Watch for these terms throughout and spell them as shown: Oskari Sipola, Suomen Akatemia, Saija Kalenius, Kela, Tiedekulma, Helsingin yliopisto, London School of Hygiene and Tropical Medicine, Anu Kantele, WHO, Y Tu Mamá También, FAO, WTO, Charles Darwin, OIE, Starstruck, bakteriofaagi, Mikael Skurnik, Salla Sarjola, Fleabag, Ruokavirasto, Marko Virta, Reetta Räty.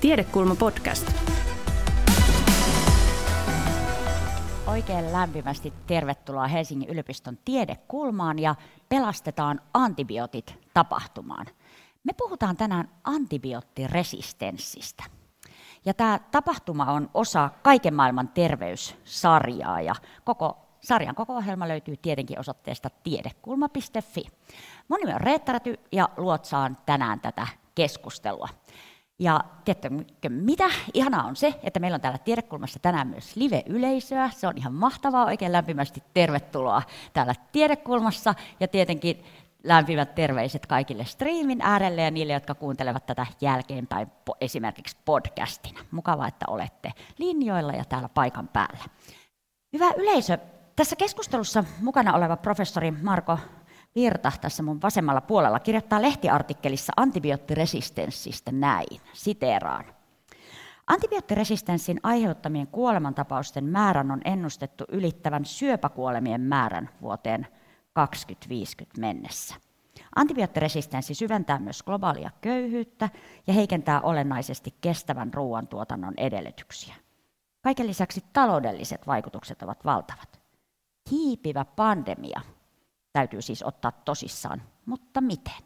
Tiedekulma podcast. Oikein lämpimästi tervetuloa Helsingin yliopiston Tiedekulmaan ja pelastetaan antibiootit -tapahtumaan. Me puhutaan tänään antibioottiresistenssistä. Ja tämä tapahtuma on osa kaiken maailman terveyssarjaa ja sarjan koko ohjelma löytyy tietenkin osoitteesta tiedekulma.fi. Mun nimi on Reetta Räty ja luotsaan tänään tätä keskustelua. Ja tiedättekö mitä? Ihanaa on se, että meillä on täällä Tiedekulmassa tänään myös live-yleisöä. Se on ihan mahtavaa. Oikein lämpimästi tervetuloa täällä Tiedekulmassa ja tietenkin lämpimät terveiset kaikille striimin äärelle ja niille, jotka kuuntelevat tätä jälkeenpäin esimerkiksi podcastina. Mukavaa, että olette linjoilla ja täällä paikan päällä. Hyvä yleisö. Tässä keskustelussa mukana oleva professori Marko Virta tässä mun vasemmalla puolella kirjoittaa lehtiartikkelissa antibioottiresistenssistä näin, siteeraan. Antibioottiresistenssin aiheuttamien kuolemantapausten määrän on ennustettu ylittävän syöpäkuolemien määrän vuoteen 2050 mennessä. Antibioottiresistenssi syventää myös globaalia köyhyyttä ja heikentää olennaisesti kestävän ruoantuotannon edellytyksiä. Kaiken lisäksi taloudelliset vaikutukset ovat valtavat. Hiipivä pandemia täytyy siis ottaa tosissaan, mutta miten?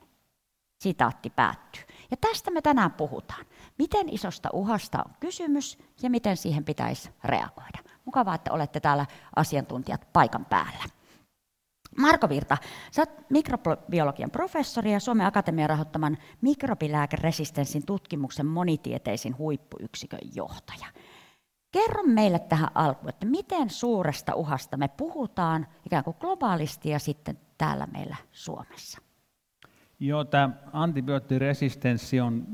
Sitaatti päättyy. Ja tästä me tänään puhutaan. Miten isosta uhasta on kysymys ja miten siihen pitäisi reagoida? Mukavaa, että olette täällä asiantuntijat paikan päällä. Marko Virta, sä oot mikrobiologian professori ja Suomen Akatemian rahoittaman mikrobilääkeresistenssin tutkimuksen monitieteisin huippuyksikön johtaja. Kerro meille tähän alkuun, että miten suuresta uhasta me puhutaan ikään kuin globaalisti ja sitten täällä meillä Suomessa. Joo, tämä antibioottiresistenssi on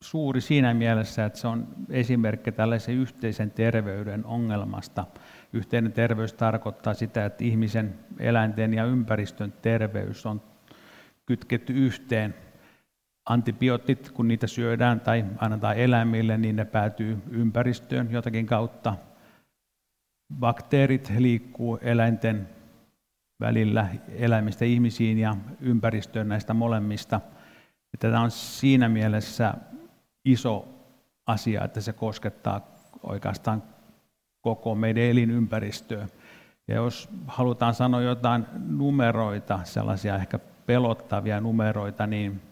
suuri siinä mielessä, että se on esimerkki tällaisen yhteisen terveyden ongelmasta. Yhteinen terveys tarkoittaa sitä, että ihmisen, eläinten ja ympäristön terveys on kytketty yhteen. Antibiootit, kun niitä syödään tai annetaan eläimille, niin ne päätyy ympäristöön jotakin kautta. Bakteerit liikkuu eläinten välillä eläimistä ihmisiin ja ympäristöön näistä molemmista. Tämä on siinä mielessä iso asia, että se koskettaa oikeastaan koko meidän elinympäristöä. Ja jos halutaan sanoa jotain numeroita, sellaisia ehkä pelottavia numeroita, niin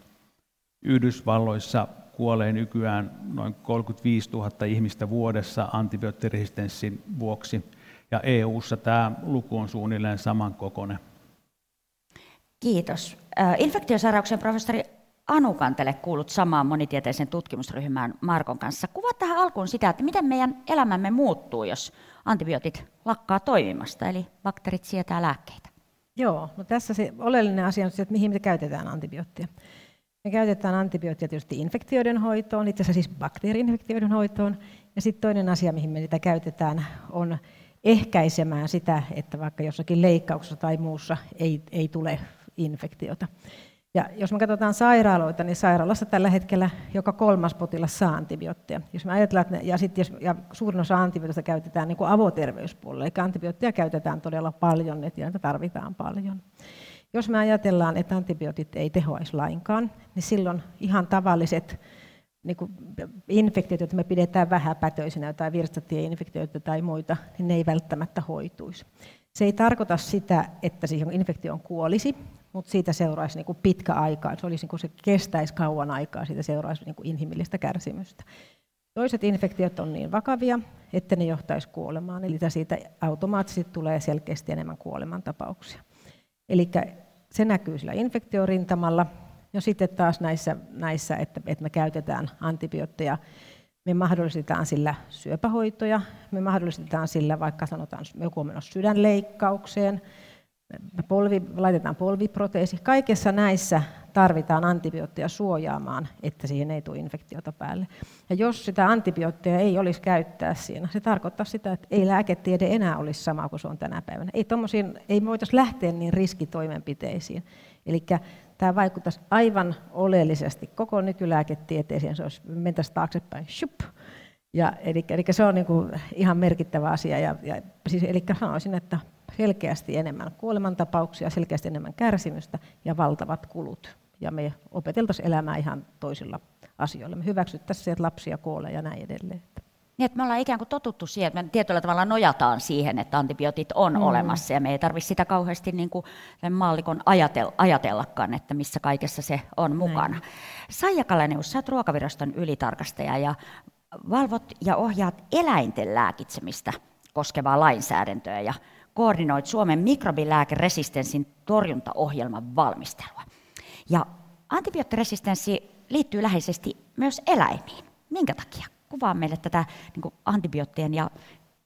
Yhdysvalloissa kuolee nykyään noin 35 000 ihmistä vuodessa antibioottiresistenssin vuoksi, ja EU:ssa tämä luku on suunnilleen samankokoinen. Kiitos. Infektiosairauksien professori Anu Kantele, kuulut samaan monitieteisen tutkimusryhmään Markon kanssa. Kuvaa tähän alkuun sitä, että miten meidän elämämme muuttuu, jos antibiootit lakkaa toimimasta, eli bakteerit sietää lääkkeitä. Joo, no tässä se oleellinen asia on se, että mihin me käytetään antibioottia. Me käytetään antibioottia tietysti infektioiden hoitoon, itse asiassa siis bakteeriinfektioiden hoitoon. Ja sitten toinen asia, mihin me niitä käytetään, on ehkäisemään sitä, että vaikka jossakin leikkauksessa tai muussa ei tule infektiota. Ja jos me katsotaan sairaaloita, niin sairaalassa tällä hetkellä joka kolmas potilas saa antibioottia. Jos me ajatellaan, ja suurin osa antibiootista käytetään niin kuin avoterveyspuolella, eli antibioottia käytetään todella paljon, että niitä tarvitaan paljon. Jos me ajatellaan, että antibiootit ei tehoaisi lainkaan, niin silloin ihan tavalliset niin kuin infektiot, joita me pidetään vähäpätöisenä, tai virtsatieinfektioita tai muita, niin ne ei välttämättä hoituisi. Se ei tarkoita sitä, että siihen infektioon kuolisi, mutta siitä seuraisi niin kuin pitkä aikaa. Se olisi niin kuin se kestäisi kauan aikaa, siitä seuraisi niin kuin inhimillistä kärsimystä. Toiset infektiot on niin vakavia, että ne johtaisi kuolemaan, eli siitä automaattisesti tulee selkeästi enemmän kuolemantapauksia. Eli se näkyy sillä infektiorintamalla. Ja sitten taas näissä että me käytetään antibiootteja, me mahdollistetaan sillä syöpähoitoja, me mahdollistetaan sillä, vaikka sanotaan, joku on menossa sydänleikkaukseen, laitetaan polviproteesi. Kaikessa näissä tarvitaan antibiootteja suojaamaan, että siihen ei tule infektiota päälle. Ja jos sitä antibiootteja ei olisi käyttää siinä, se tarkoittaa sitä, että ei lääketiede enää olisi sama kuin se on tänä päivänä. Ei voitaisiin lähteä niin riskitoimenpiteisiin. Eli tämä vaikuttaisi aivan oleellisesti koko nykylääketieteeseen, se olisi mentäisi taaksepäin. Eli se on niin kuin ihan merkittävä asia. Eli sanoisin, että selkeästi enemmän kuolemantapauksia, selkeästi enemmän kärsimystä ja valtavat kulut ja me opeteltaisiin elämää ihan toisilla asioilla. Me hyväksyttäisiin se, että lapsia kuolee ja näin edelleen. Niin, että me ollaan ikään kuin totuttu siihen, että me tietyllä tavalla nojataan siihen, että antibiootit on olemassa, ja me ei tarvitse sitä kauheasti niin kuin maallikon ajatellakaan, että missä kaikessa se on mukana. Saija Kalenius, sä oot Ruokaviraston ylitarkastaja ja valvot ja ohjaat eläinten lääkitsemistä koskevaa lainsäädäntöä ja koordinoit Suomen mikrobilääkeresistenssin torjuntaohjelman valmistelua. Ja antibioottiresistenssi liittyy läheisesti myös eläimiin. Minkä takia? Kuvaa meille tätä niin kuin antibioottien ja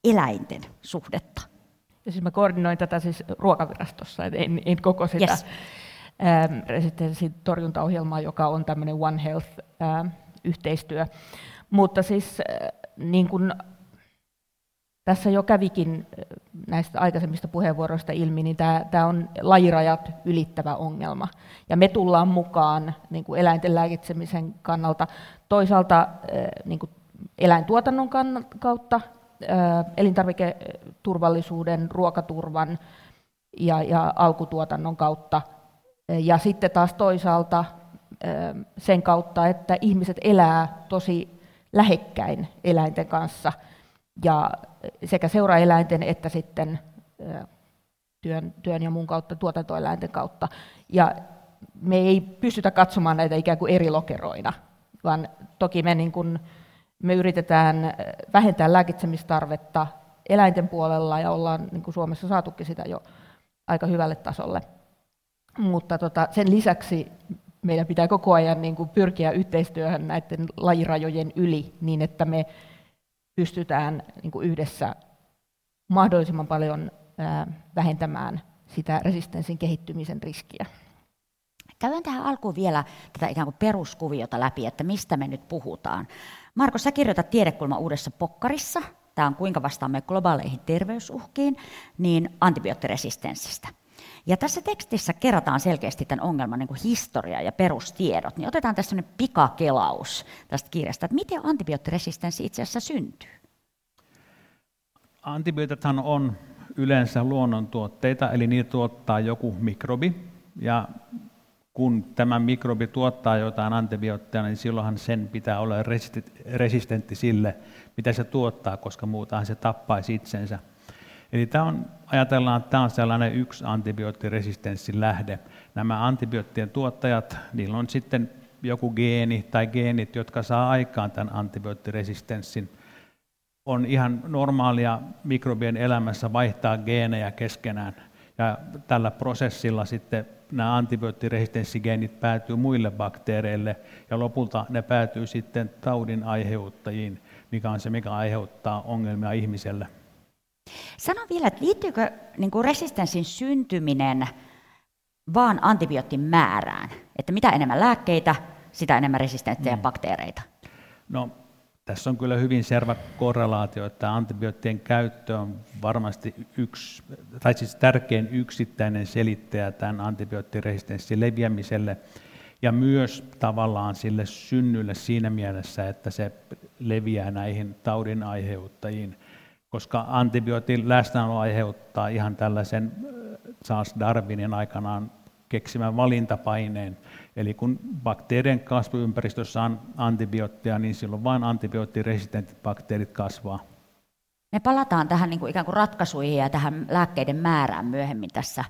eläinten suhdetta. Ja siis mä koordinoin tätä siis Ruokavirastossa, en koko sitä resistenssin torjuntaohjelmaa, joka on tämmöinen One Health-yhteistyö. Mutta siis niin kuin tässä jo kävikin näistä aikaisemmista puheenvuoroista ilmi, niin tämä on lajirajat ylittävä ongelma. Ja me tullaan mukaan niin kuin eläinten lääkitsemisen kannalta, toisaalta niin kuin eläintuotannon kautta, elintarviketurvallisuuden, ruokaturvan ja alkutuotannon kautta. Ja sitten taas toisaalta sen kautta, että ihmiset elää tosi lähekkäin eläinten kanssa ja sekä seuraeläinten että sitten työn ja muun kautta, tuotantoeläinten kautta. Ja me ei pystytä katsomaan näitä ikään kuin eri lokeroina, vaan toki me yritetään vähentää lääkitsemistarvetta eläinten puolella ja ollaan niin kuin Suomessa saatukin sitä jo aika hyvälle tasolle. Mutta sen lisäksi meidän pitää koko ajan niin kuin pyrkiä yhteistyöhön näiden lajirajojen yli niin, että me pystytään niin kuin yhdessä mahdollisimman paljon vähentämään sitä resistenssin kehittymisen riskiä. Käydään tähän alkuun vielä tätä ikään kuin peruskuviota läpi, että mistä me nyt puhutaan. Marko, sä kirjoitat Tiedekulma uudessa pokkarissa, tämä on kuinka vastaamme globaaleihin terveysuhkiin, niin antibioottiresistenssistä. Ja tässä tekstissä kerrataan selkeästi tämän ongelman niin kuin historia ja perustiedot, niin otetaan tässä sellainen pikakelaus tästä kirjasta, että miten antibioottiresistenssi itse asiassa syntyy? Antibiootithan on yleensä luonnontuotteita, eli niitä tuottaa joku mikrobi, ja kun tämä mikrobi tuottaa jotain antibiootteja, niin silloinhan sen pitää olla resistentti sille, mitä se tuottaa, koska muutaan se tappaisi itsensä. Eli ajatellaan, että tämä on sellainen yksi antibioottiresistenssin lähde. Nämä antibioottien tuottajat, niillä on sitten joku geeni tai geenit, jotka saa aikaan tämän antibioottiresistenssin. On ihan normaalia mikrobien elämässä vaihtaa geenejä keskenään, ja tällä prosessilla sitten nämä antibioottiresistenssigeenit päätyy muille bakteereille, ja lopulta ne päätyy sitten taudin aiheuttajiin, mikä on se, mikä aiheuttaa ongelmia ihmiselle. Sano vielä, että liittyykö niin kuin resistenssin syntyminen vaan antibiootin määrään? Että mitä enemmän lääkkeitä, sitä enemmän resistenttejä bakteereita? No, tässä on kyllä hyvin selvä korrelaatio, että antibioottien käyttö on varmasti tärkein yksittäinen selittäjä tämän antibioottiresistenssin leviämiselle ja myös tavallaan sille synnylle siinä mielessä, että se leviää näihin taudin aiheuttajiin, koska antibiootin läsnäolo aiheuttaa ihan tällaisen Charles Darwinin aikanaan keksimän valintapaineen. Eli kun bakteerien kasvuympäristössä on antibiootteja, niin silloin vain antibioottiresistentit bakteerit kasvaa. Me palataan tähän niin kuin ikään kuin ratkaisuihin ja tähän lääkkeiden määrään myöhemmin tässä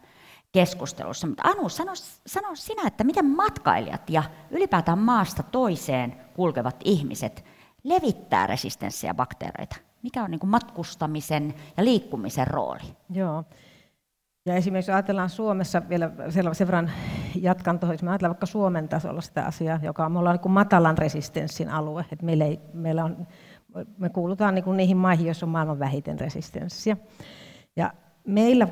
keskustelussa. Mutta Anu, sano sinä, että miten matkailijat ja ylipäätään maasta toiseen kulkevat ihmiset levittää resistenssiä bakteereita? Mikä on niin kuin matkustamisen ja liikkumisen rooli? Joo. Ja esimerkiksi ajatellaan Suomessa, vielä sen verran jatkan tuohon, jos ajatellaan vaikka Suomen tasolla sitä asiaa, joka me ollaan niin matalan resistenssin alue. Et me kuulutaan niin kuin niihin maihin, joissa on maailman vähiten resistenssiä. Ja meillä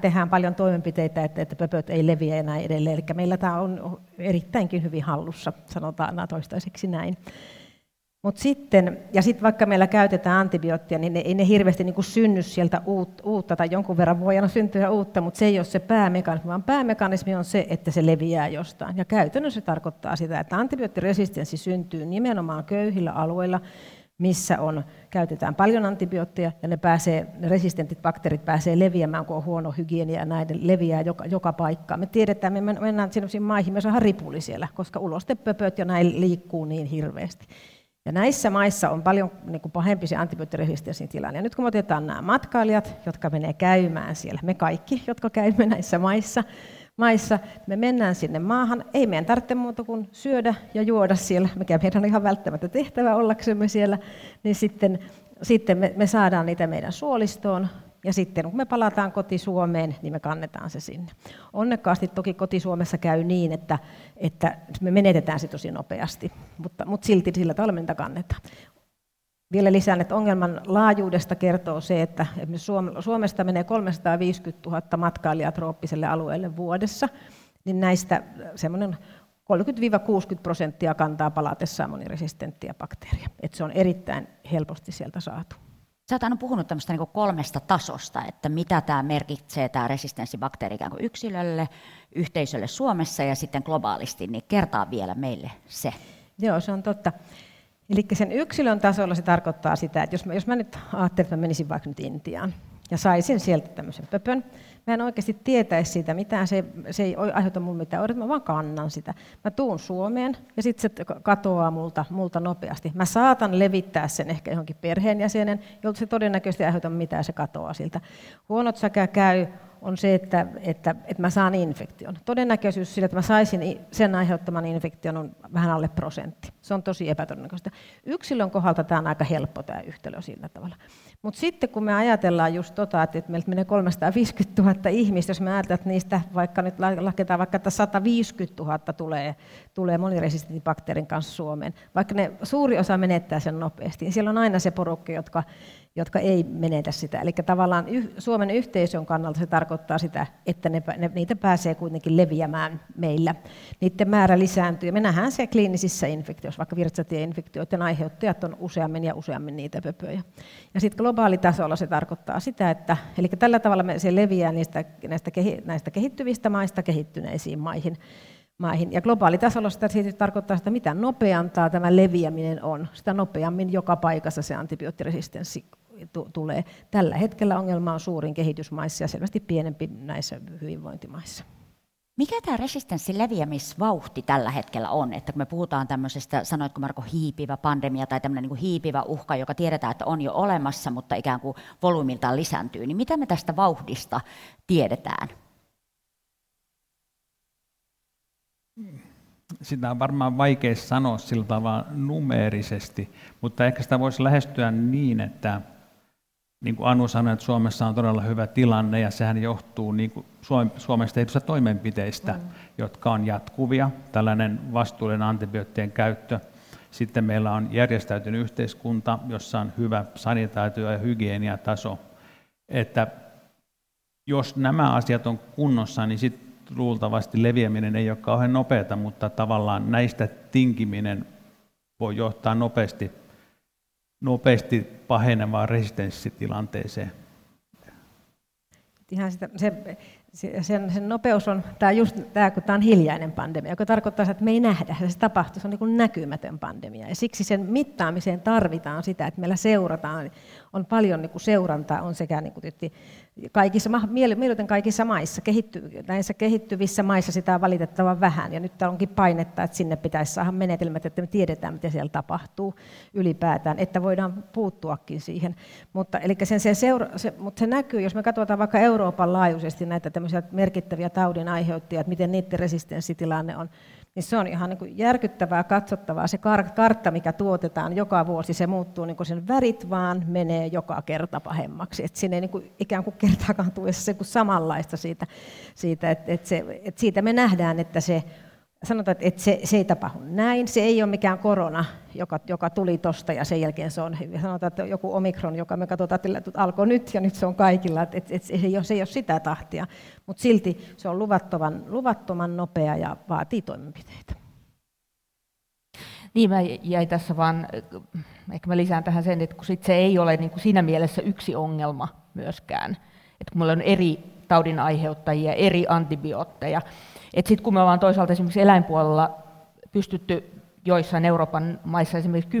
tehdään paljon toimenpiteitä, että pöpöt ei leviä enää edelleen. Eli meillä tämä on erittäinkin hyvin hallussa, sanotaan toistaiseksi näin. Mutta sitten vaikka meillä käytetään antibioottia, niin ei ne hirveästi niin kuin synny sieltä uutta, tai jonkun verran voi aina syntyä uutta, mutta se ei ole se päämekanismi, vaan päämekanismi on se, että se leviää jostain. Ja käytännössä se tarkoittaa sitä, että antibioottiresistenssi syntyy nimenomaan köyhillä alueilla, missä käytetään paljon antibiootteja ja ne resistentit bakteerit pääsee leviämään, kun on huono hygienia ja näiden leviää joka paikkaan. Me tiedetään, me mennään sellaisiin maihin, me saadaan ripuli siellä, koska ulostepöpöt ja näin liikkuu niin hirveästi. Ja näissä maissa on paljon niin kuin pahempi se antibioottiresistenssin tilanne. Ja nyt kun me otetaan nämä matkailijat, jotka menee käymään siellä, me kaikki, jotka käymme näissä maissa, me mennään sinne maahan, ei meidän tarvitse muuta kuin syödä ja juoda siellä, mikä meidän on ihan välttämättä tehtävä ollaksemme siellä, niin sitten me saadaan niitä meidän suolistoon, ja sitten kun me palataan kotisuomeen, niin me kannetaan se sinne. Onnekkaasti toki kotisuomessa käy niin, että me menetetään se tosi nopeasti, mutta silti sillä tavalla me kannetaan. Vielä lisään, että ongelman laajuudesta kertoo se, että Suomesta menee 350 000 matkailijaa trooppiselle alueelle vuodessa, niin näistä semmoinen 30-60% kantaa palatessaan moniresistenttiä bakteeria. Että se on erittäin helposti sieltä saatu. Sä oot aina puhunut tämmöistä niin kolmesta tasosta, että mitä tämä merkitsee, tämä resistenssibakteeri ikään kuin yksilölle, yhteisölle Suomessa ja sitten globaalisti, niin kertaa vielä meille se. Joo, se on totta. Eli sen yksilön tasolla se tarkoittaa sitä, että jos mä nyt ajattelen, että mä menisin vaikka nyt Intiaan ja saisin sieltä tämmöisen pöpön, mä en oikeasti tietäisi siitä mitään, se ei aiheuta mulle mitään oireita, mä vaan kannan sitä. Mä tuun Suomeen ja sitten se katoaa multa nopeasti. Mä saatan levittää sen ehkä johonkin perheenjäsenen, jolta se todennäköisesti ei aiheuta mitään, se katoaa siltä. Huonot säkä käy on se, että mä saan infektion. Todennäköisyys sillä, että mä saisin sen aiheuttaman infektion, on vähän alle 1%. Se on tosi epätodennäköistä. Yksilön kohdalta tämä on aika helppo tämä yhtälö sillä tavalla. Mutta sitten kun me ajatellaan just että meiltä menee 350 000 ihmistä, jos me ajatellaan, että niistä vaikka nyt lasketaan että 150 000 tulee moniresistentin bakteerin kanssa Suomeen, vaikka ne suuri osa menettää sen nopeasti, niin siellä on aina se porukka, jotka ei menetä sitä. Eli tavallaan Suomen yhteisön kannalta se tarkoittaa sitä, että niitä pääsee kuitenkin leviämään meillä. Niiden määrä lisääntyy. Me nähdään se kliinisissä infektioissa, vaikka virtsatieinfektioiden aiheuttajat on useammin niitä pöpöjä. Ja sitten globaalitasolla se tarkoittaa sitä, että eli tällä tavalla se leviää näistä kehittyvistä maista kehittyneisiin maihin. Ja globaalitasolla sitä tarkoittaa, että mitä nopeampaa tämä leviäminen on, sitä nopeammin joka paikassa se antibioottiresistenssi tulee. Tällä hetkellä ongelma on suurin kehitysmaissa ja selvästi pienempi näissä hyvinvointimaissa. Mikä tämä resistenssin leviämisvauhti tällä hetkellä on? Että kun me puhutaan tämmöisestä, sanoitko Marko, hiipivä pandemia tai tämmöinen niin kuin hiipivä uhka, joka tiedetään, että on jo olemassa, mutta ikään kuin volyymiltaan lisääntyy, niin mitä me tästä vauhdista tiedetään? Sitä on varmaan vaikea sanoa sillä tavalla numeerisesti, mutta ehkä sitä voisi lähestyä niin, että niin kuin Anu sanoi, että Suomessa on todella hyvä tilanne ja sehän johtuu niin kuin Suomessa tehdyistä toimenpiteistä, jotka on jatkuvia, tällainen vastuullinen antibioottien käyttö. Sitten meillä on järjestäytynyt yhteiskunta, jossa on hyvä sanitaatio- ja hygieniataso. Että jos nämä asiat on kunnossa, niin sitten luultavasti leviäminen ei ole kauhean nopeata, mutta tavallaan näistä tinkiminen voi johtaa nopeasti pahenevaan resistenssitilanteeseen. Ihan sen nopeus on tämä, kun tämä on hiljainen pandemia, joka tarkoittaa, että me ei nähdä, se tapahtuu, se on niin kuin näkymätön pandemia. Ja siksi sen mittaamiseen tarvitaan sitä, että meillä seurataan, on paljon niin kuin seurantaa, on sekä niin kuin mieluiten kaikissa maissa, näissä kehittyvissä maissa sitä on valitettavan vähän, ja nyt täällä onkin painetta, että sinne pitäisi saada menetelmät, että me tiedetään, mitä siellä tapahtuu ylipäätään, että voidaan puuttuakin siihen. Mutta, eli se näkyy, jos me katsotaan vaikka Euroopan laajuisesti näitä tämmöisiä merkittäviä taudin aiheuttajia, että miten niiden resistenssitilanne on, niin se on ihan niin kuin järkyttävää katsottavaa. Se kartta, mikä tuotetaan joka vuosi, se muuttuu, niin kuin sen värit vaan menee joka kerta pahemmaksi. Et siinä ei niin kuin ikään kuin kertaakaan tule se kuin samanlaista siitä. Että siitä me nähdään, että se, sanotaan, että se ei tapahdu näin. Se ei ole mikään korona, joka tuli tuosta ja sen jälkeen se on, sanotaan, että joku omikron, joka me katsotaan, että alkoi nyt ja nyt se on kaikilla. Et se ei ole sitä tahtia, mutta silti se on luvattoman nopea ja vaatii toimenpiteitä. Niin, mä jäin tässä vaan, ehkä mä lisään tähän sen, että kun sit se ei ole niin kuin siinä mielessä yksi ongelma myöskään. Että kun meillä on eri taudin aiheuttajia, eri antibiootteja, että sitten kun me ollaan toisaalta esimerkiksi eläinpuolella pystytty joissain Euroopan maissa esimerkiksi 10%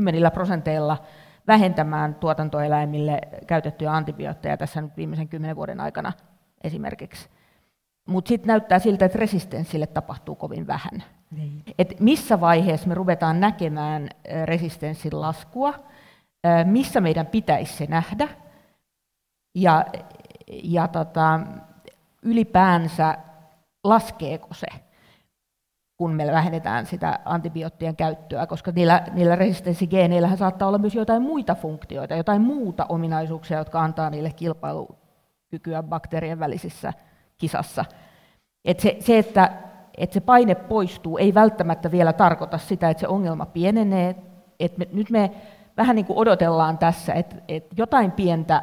vähentämään tuotantoeläimille käytettyjä antibiootteja tässä nyt viimeisen 10 vuoden aikana esimerkiksi. Mutta sitten näyttää siltä, että resistenssille tapahtuu kovin vähän. Niin. Et missä vaiheessa me ruvetaan näkemään resistenssin laskua, missä meidän pitäisi se nähdä, ja ylipäänsä laskeeko se, kun me vähennetään sitä antibioottien käyttöä, koska niillä resistenssigeneillähän saattaa olla myös jotain muita funktioita, jotain muuta ominaisuuksia, jotka antaa niille kilpailukykyä bakteerien välisissä kisassa. Että se paine poistuu ei välttämättä vielä tarkoita sitä, että se ongelma pienenee. Nyt me vähän niin kuin odotellaan tässä, että jotain pientä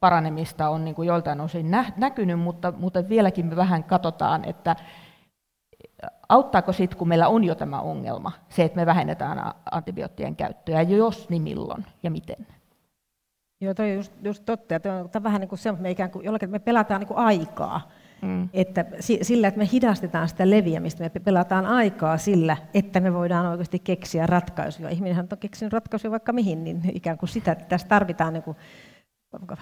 paranemista on niin kuin joltain osin näkynyt, mutta vieläkin me vähän katsotaan, että auttaako sitten, kun meillä on jo tämä ongelma, se, että me vähennetään antibioottien käyttöä, jos, niin milloin ja miten? Joo, toi on just totta. Ja tämä on vähän niin kuin se, että me ikään kuin jollakin me pelataan niin kuin aikaa. Että sillä, että me hidastetaan sitä leviämistä, me pelataan aikaa sillä, että me voidaan oikeasti keksiä ratkaisuja. Ihminenhän on keksinyt ratkaisuja vaikka mihin, niin ikään kuin sitä, että tässä tarvitaan, niin kuin,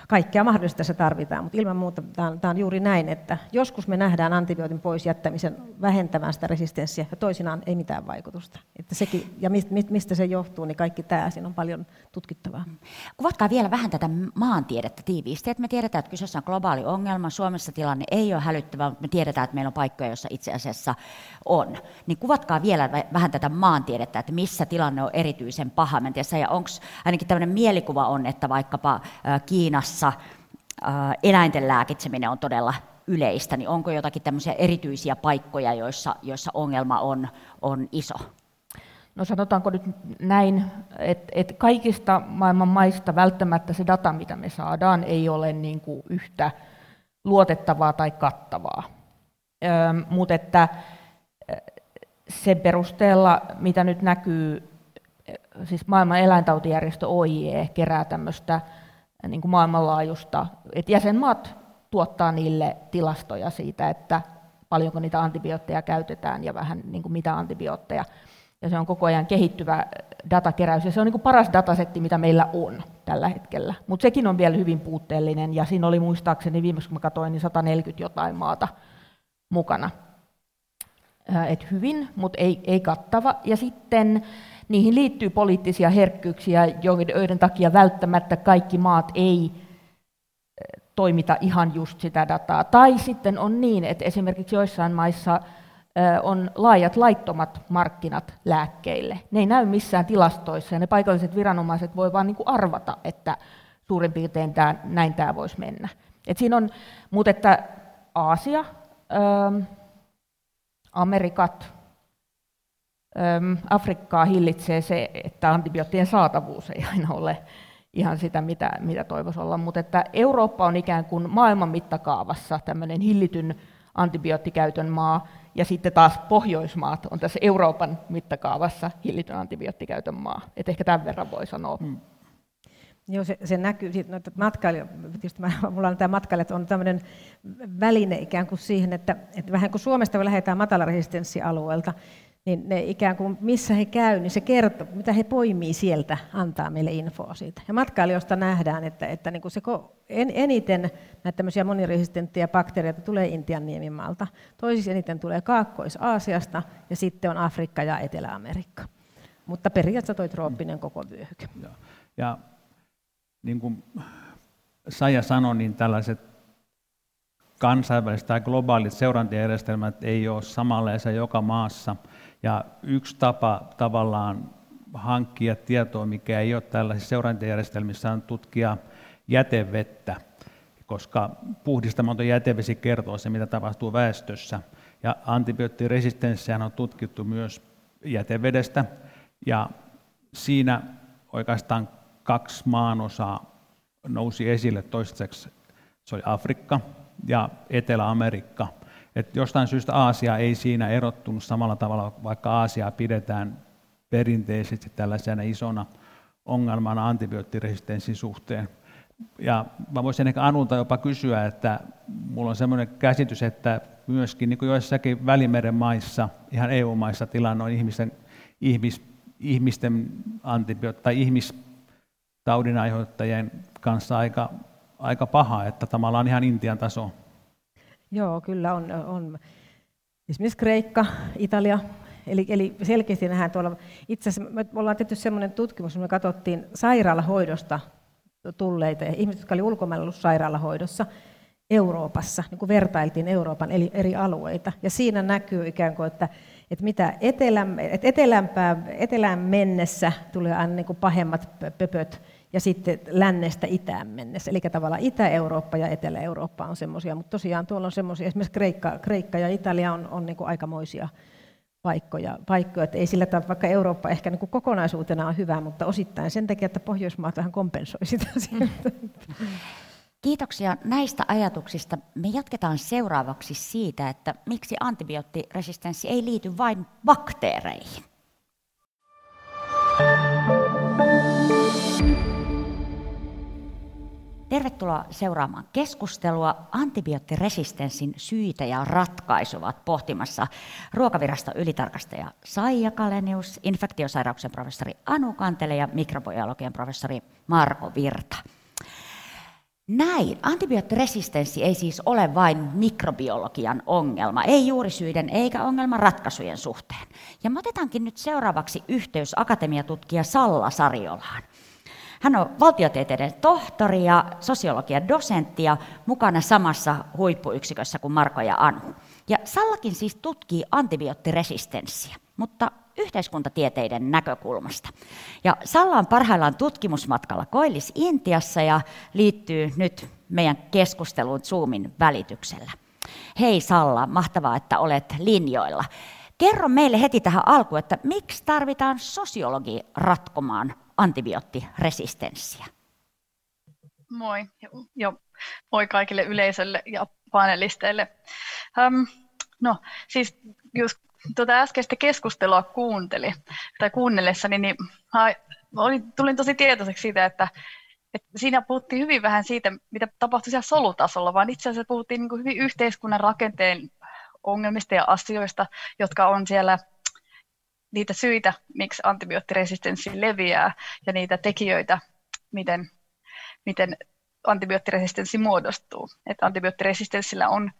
kaikkea mahdollista tässä tarvitaan, mutta ilman muuta tämä on juuri näin, että joskus me nähdään antibiootin pois jättämisen vähentämään sitä resistenssiä, ja toisinaan ei mitään vaikutusta. Että sekin, ja mistä se johtuu, niin kaikki tämä, siinä on paljon tutkittavaa. Kuvatkaa vielä vähän tätä maantiedettä tiiviisti, että me tiedetään, että kyseessä on globaali ongelma, Suomessa tilanne ei ole hälyttävä, mutta me tiedetään, että meillä on paikkoja, joissa itse asiassa on. Niin kuvatkaa vielä vähän tätä maantiedettä, että missä tilanne on erityisen paha. Mä en tiedä, ja onko ainakin tämmöinen mielikuva on, että vaikkapa Kiinassa eläinten lääkitseminen on todella yleistä, niin onko jotakin tämmöisiä erityisiä paikkoja, joissa ongelma on iso? No sanotaanko nyt näin, että kaikista maailman maista välttämättä se data, mitä me saadaan, ei ole niin kuin yhtä luotettavaa tai kattavaa. Mutta että sen perusteella, mitä nyt näkyy, siis maailman eläintautijärjestö OIE kerää tämmöistä niin kuin maailmanlaajuista, että jäsenmaat tuottaa niille tilastoja siitä, että paljonko niitä antibiootteja käytetään ja vähän niin kuin mitä antibiootteja. Ja se on koko ajan kehittyvä datakeräys, ja se on niin kuin paras datasetti, mitä meillä on tällä hetkellä. Mutta sekin on vielä hyvin puutteellinen, ja siinä oli muistaakseni, viimeksi kun mä katsoin, niin 140 jotain maata mukana. Et hyvin, mutta ei kattava. Ja sitten niihin liittyy poliittisia herkkyyksiä, joiden takia välttämättä kaikki maat ei toimita ihan just sitä dataa. Tai sitten on niin, että esimerkiksi joissain maissa on laajat laittomat markkinat lääkkeille. Ne ei näy missään tilastoissa, ja ne paikalliset viranomaiset voi vaan niin kuin arvata, että suurin piirtein näin tämä voisi mennä. Et siinä on, mutta että Aasia, Amerikat, Afrikkaa hillitsee se, että antibioottien saatavuus ei aina ole ihan sitä, mitä toivoisi olla, mutta että Eurooppa on ikään kuin maailman mittakaavassa tämmöinen hillityn antibioottikäytön maa, ja sitten taas Pohjoismaat on tässä Euroopan mittakaavassa hillityn antibioottikäytön maa. Et ehkä tämän verran voi sanoa. Joo, se näkyy, että mulla on tämä matkailijat on tämmöinen väline ikään kuin siihen, että vähän kun Suomesta lähdetään matalารesistenssialueelta, niin ne ikään kuin missä he käy, niin se kertoo, mitä he poimii sieltä, antaa meille infoa siitä. Ja matkailijoista nähdään, että niin kuin se eniten näitä tämmöisiä moniresistenttejä bakteereita tulee Intian niemimaalta, toisiksi eniten tulee Kaakkois-Aasiasta, ja sitten on Afrikka ja Etelä-Amerikka. Mutta periaatteessa toi trooppinen koko vyöhyke. Ja niin kuin Saija sanoi, niin tällaiset kansainväliset tai globaalit seurantajärjestelmät ei ole samanlaisia joka maassa. Ja yksi tapa tavallaan hankkia tietoa, mikä ei ole tällaisissa seurantajärjestelmissä, on tutkia jätevettä, koska puhdistamaton jätevesi kertoo se, mitä tapahtuu väestössä. Ja antibioottiresistenssiä on tutkittu myös jätevedestä, ja siinä oikeastaan 2 maanosaa nousi esille toistaiseksi. Se oli Afrikka ja Etelä-Amerikka. Et jostain syystä Aasia ei siinä erottunut samalla tavalla, vaikka Aasiaa pidetään perinteisesti tällaisena isona ongelmana antibioottiresistenssin suhteen. Ja mä voisin ehkä Anulta jopa kysyä, että mulla on sellainen käsitys, että myöskin niin kuin joissakin Välimeren maissa, ihan EU-maissa tilanne on ihmisten taudinaiheuttajien kanssa aika paha, että tavallaan on ihan Intian taso. Joo, kyllä on. Esimerkiksi Kreikka, Italia, eli selkeästi nähdään tuolla. Itse asiassa me ollaan tehty semmoinen tutkimus, jossa me katsottiin sairaalahoidosta tulleita, ja ihmiset, jotka olivat ulkomailla ollut sairaalahoidossa Euroopassa, niin kun vertailtiin Euroopan eli eri alueita, ja siinä näkyy ikään kuin, että mitä etelään mennessä tulee aina niin kuin pahemmat pöpöt, ja sitten lännestä itään mennessä. Eli tavallaan Itä-Eurooppa ja Etelä-Eurooppa on semmoisia, mutta tosiaan tuolla on semmoisia, esimerkiksi Kreikka ja Italia on niin kuin aikamoisia paikkoja. Että ei sillä tavalla, vaikka Eurooppa ehkä niin kuin kokonaisuutena on hyvä, mutta osittain sen takia, että Pohjoismaat vähän kompensoi sitä sieltä. Kiitoksia näistä ajatuksista. Me jatketaan seuraavaksi siitä, että miksi antibioottiresistenssi ei liity vain bakteereihin. Tervetuloa seuraamaan keskustelua. Antibioottiresistenssin syitä ja ratkaisuja ovat pohtimassa Ruokaviraston ylitarkastaja Saija Kalenius, infektiosairauksien professori Anu Kantele ja mikrobiologian professori Marko Virta. Näin, antibioottiresistenssi ei siis ole vain mikrobiologian ongelma, ei juurisyiden eikä ongelman ratkaisujen suhteen. Ja me otetaankin nyt seuraavaksi yhteys akatemiatutkija Salla Sarjolaan. Hän on valtiotieteiden tohtori ja sosiologian dosentti ja mukana samassa huippuyksikössä kuin Marko ja Anu. Ja Sallakin siis tutkii antibioottiresistenssiä, mutta yhteiskuntatieteiden näkökulmasta. Ja Salla on parhaillaan tutkimusmatkalla Koillis-Intiassa ja liittyy nyt meidän keskusteluun Zoomin välityksellä. Hei Salla, mahtavaa, että olet linjoilla. Kerro meille heti tähän alkuun, että miksi tarvitaan sosiologia ratkomaan antibioottiresistenssiä? Moi. Moi kaikille yleisölle ja panelisteille. Siis just tuota äskeistä keskustelua kuunnellessani, niin tulin tosi tietoiseksi siitä, että siinä puhuttiin hyvin vähän siitä, mitä tapahtui siellä solutasolla, vaan itse asiassa puhuttiin niin kuin hyvin yhteiskunnan rakenteen ongelmista ja asioista, jotka on siellä niitä syitä, miksi antibioottiresistenssi leviää, ja niitä tekijöitä, miten antibioottiresistenssi muodostuu. Että antibioottiresistenssillä on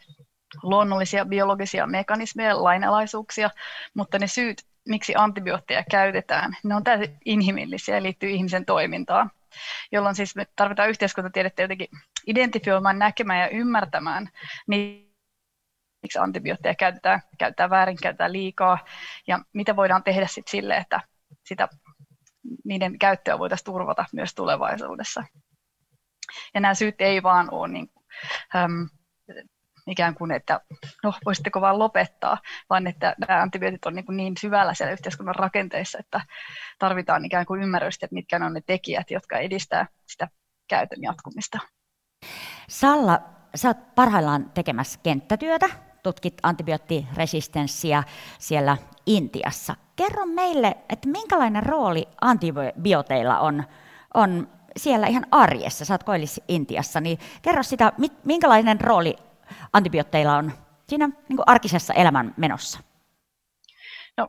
luonnollisia biologisia mekanismeja, lainalaisuuksia, mutta ne syyt, miksi antibiootteja käytetään, ne on täysin inhimillisiä ja liittyy ihmisen toimintaan, jolloin siis me tarvitaan yhteiskuntatiedettä jotenkin identifioimaan, näkemään ja ymmärtämään niitä, miksi antibiootteja käytetään väärin, käytetään liikaa, ja mitä voidaan tehdä sitten sille, että niiden käyttöä voitaisiin turvata myös tulevaisuudessa. Ja nämä syyt ei vaan ole niin kuin, ikään kuin, että voisitteko vaan lopettaa, vaan että nämä antibiootit on niin syvällä siellä yhteiskunnan rakenteissa, että tarvitaan ikään kuin ymmärrystä, että mitkä on ne tekijät, jotka edistää sitä käytön jatkumista. Salla, sä oot parhaillaan tekemässä kenttätyötä, tutkit antibioottiresistenssiä siellä Intiassa. Kerro meille, että minkälainen rooli antibiooteilla on siellä ihan arjessa, sä oot Koillis-Intiassa, niin kerro sitä, minkälainen rooli antibiootteilla on siinä niin kuin arkisessa elämän menossa? No,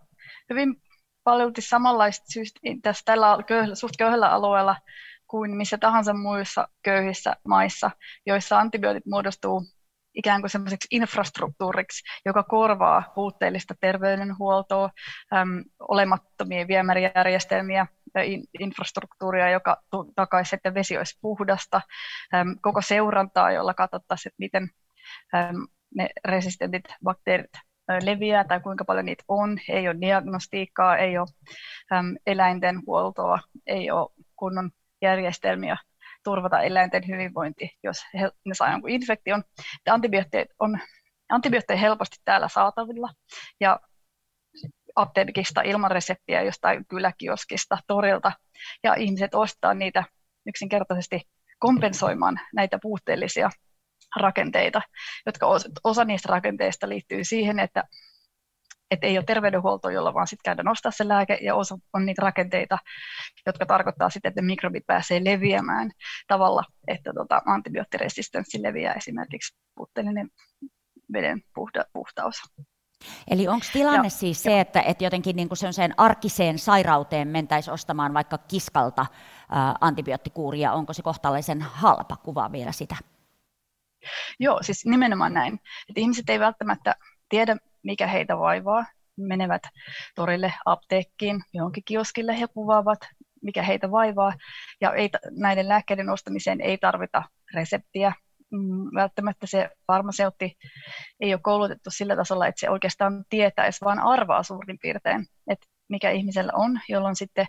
hyvin paljon samanlaista syystä tässä tällä suht köyhällä alueella kuin missä tahansa muissa köyhissä maissa, joissa antibiootit muodostuu ikään kuin semmoiseksi infrastruktuuriksi, joka korvaa puutteellista terveydenhuoltoa, olemattomia viemärijärjestelmiä, infrastruktuuria, joka takaisi, että vesi olisi puhdasta, koko seurantaa, jolla katsottaisiin, että miten ne resistentit bakteerit leviää tai kuinka paljon niitä on, ei ole diagnostiikkaa, ei ole eläinten huoltoa, ei ole kunnon järjestelmiä turvata eläinten hyvinvointi, jos ne saa jonkun infektion. Antibiootteja helposti täällä saatavilla ja apteekista ilman reseptiä jostain kyläkioskista, torilta, ja ihmiset ostaa niitä yksinkertaisesti kompensoimaan näitä puutteellisia rakenteita, jotka osa niistä rakenteista liittyy siihen, että ei ole terveydenhuoltoa, jolla vaan sitten käydään ostaa se lääke, ja osa on niitä rakenteita, jotka tarkoittaa sitten, että mikrobit pääsee leviämään tavalla, että antibioottiresistenssi leviää, esimerkiksi puutteellinen veden puhtaus. Eli onko tilanne siis se, että jotenkin niin kuin sellaiseen arkiseen sairauteen mentäisiin ostamaan vaikka kiskalta antibioottikuuria, onko se kohtalaisen halpa, kuvaa vielä sitä? Joo, siis nimenomaan näin. Et ihmiset ei välttämättä tiedä, mikä heitä vaivaa. Menevät torille, apteekkiin, johonkin kioskille ja kuvaavat, mikä heitä vaivaa. Ja näiden lääkkeiden ostamiseen ei tarvita reseptiä. Välttämättä se farmaseutti ei ole koulutettu sillä tasolla, että se oikeastaan tietäisi, vaan arvaa suurin piirtein, että mikä ihmisellä on, jolloin sitten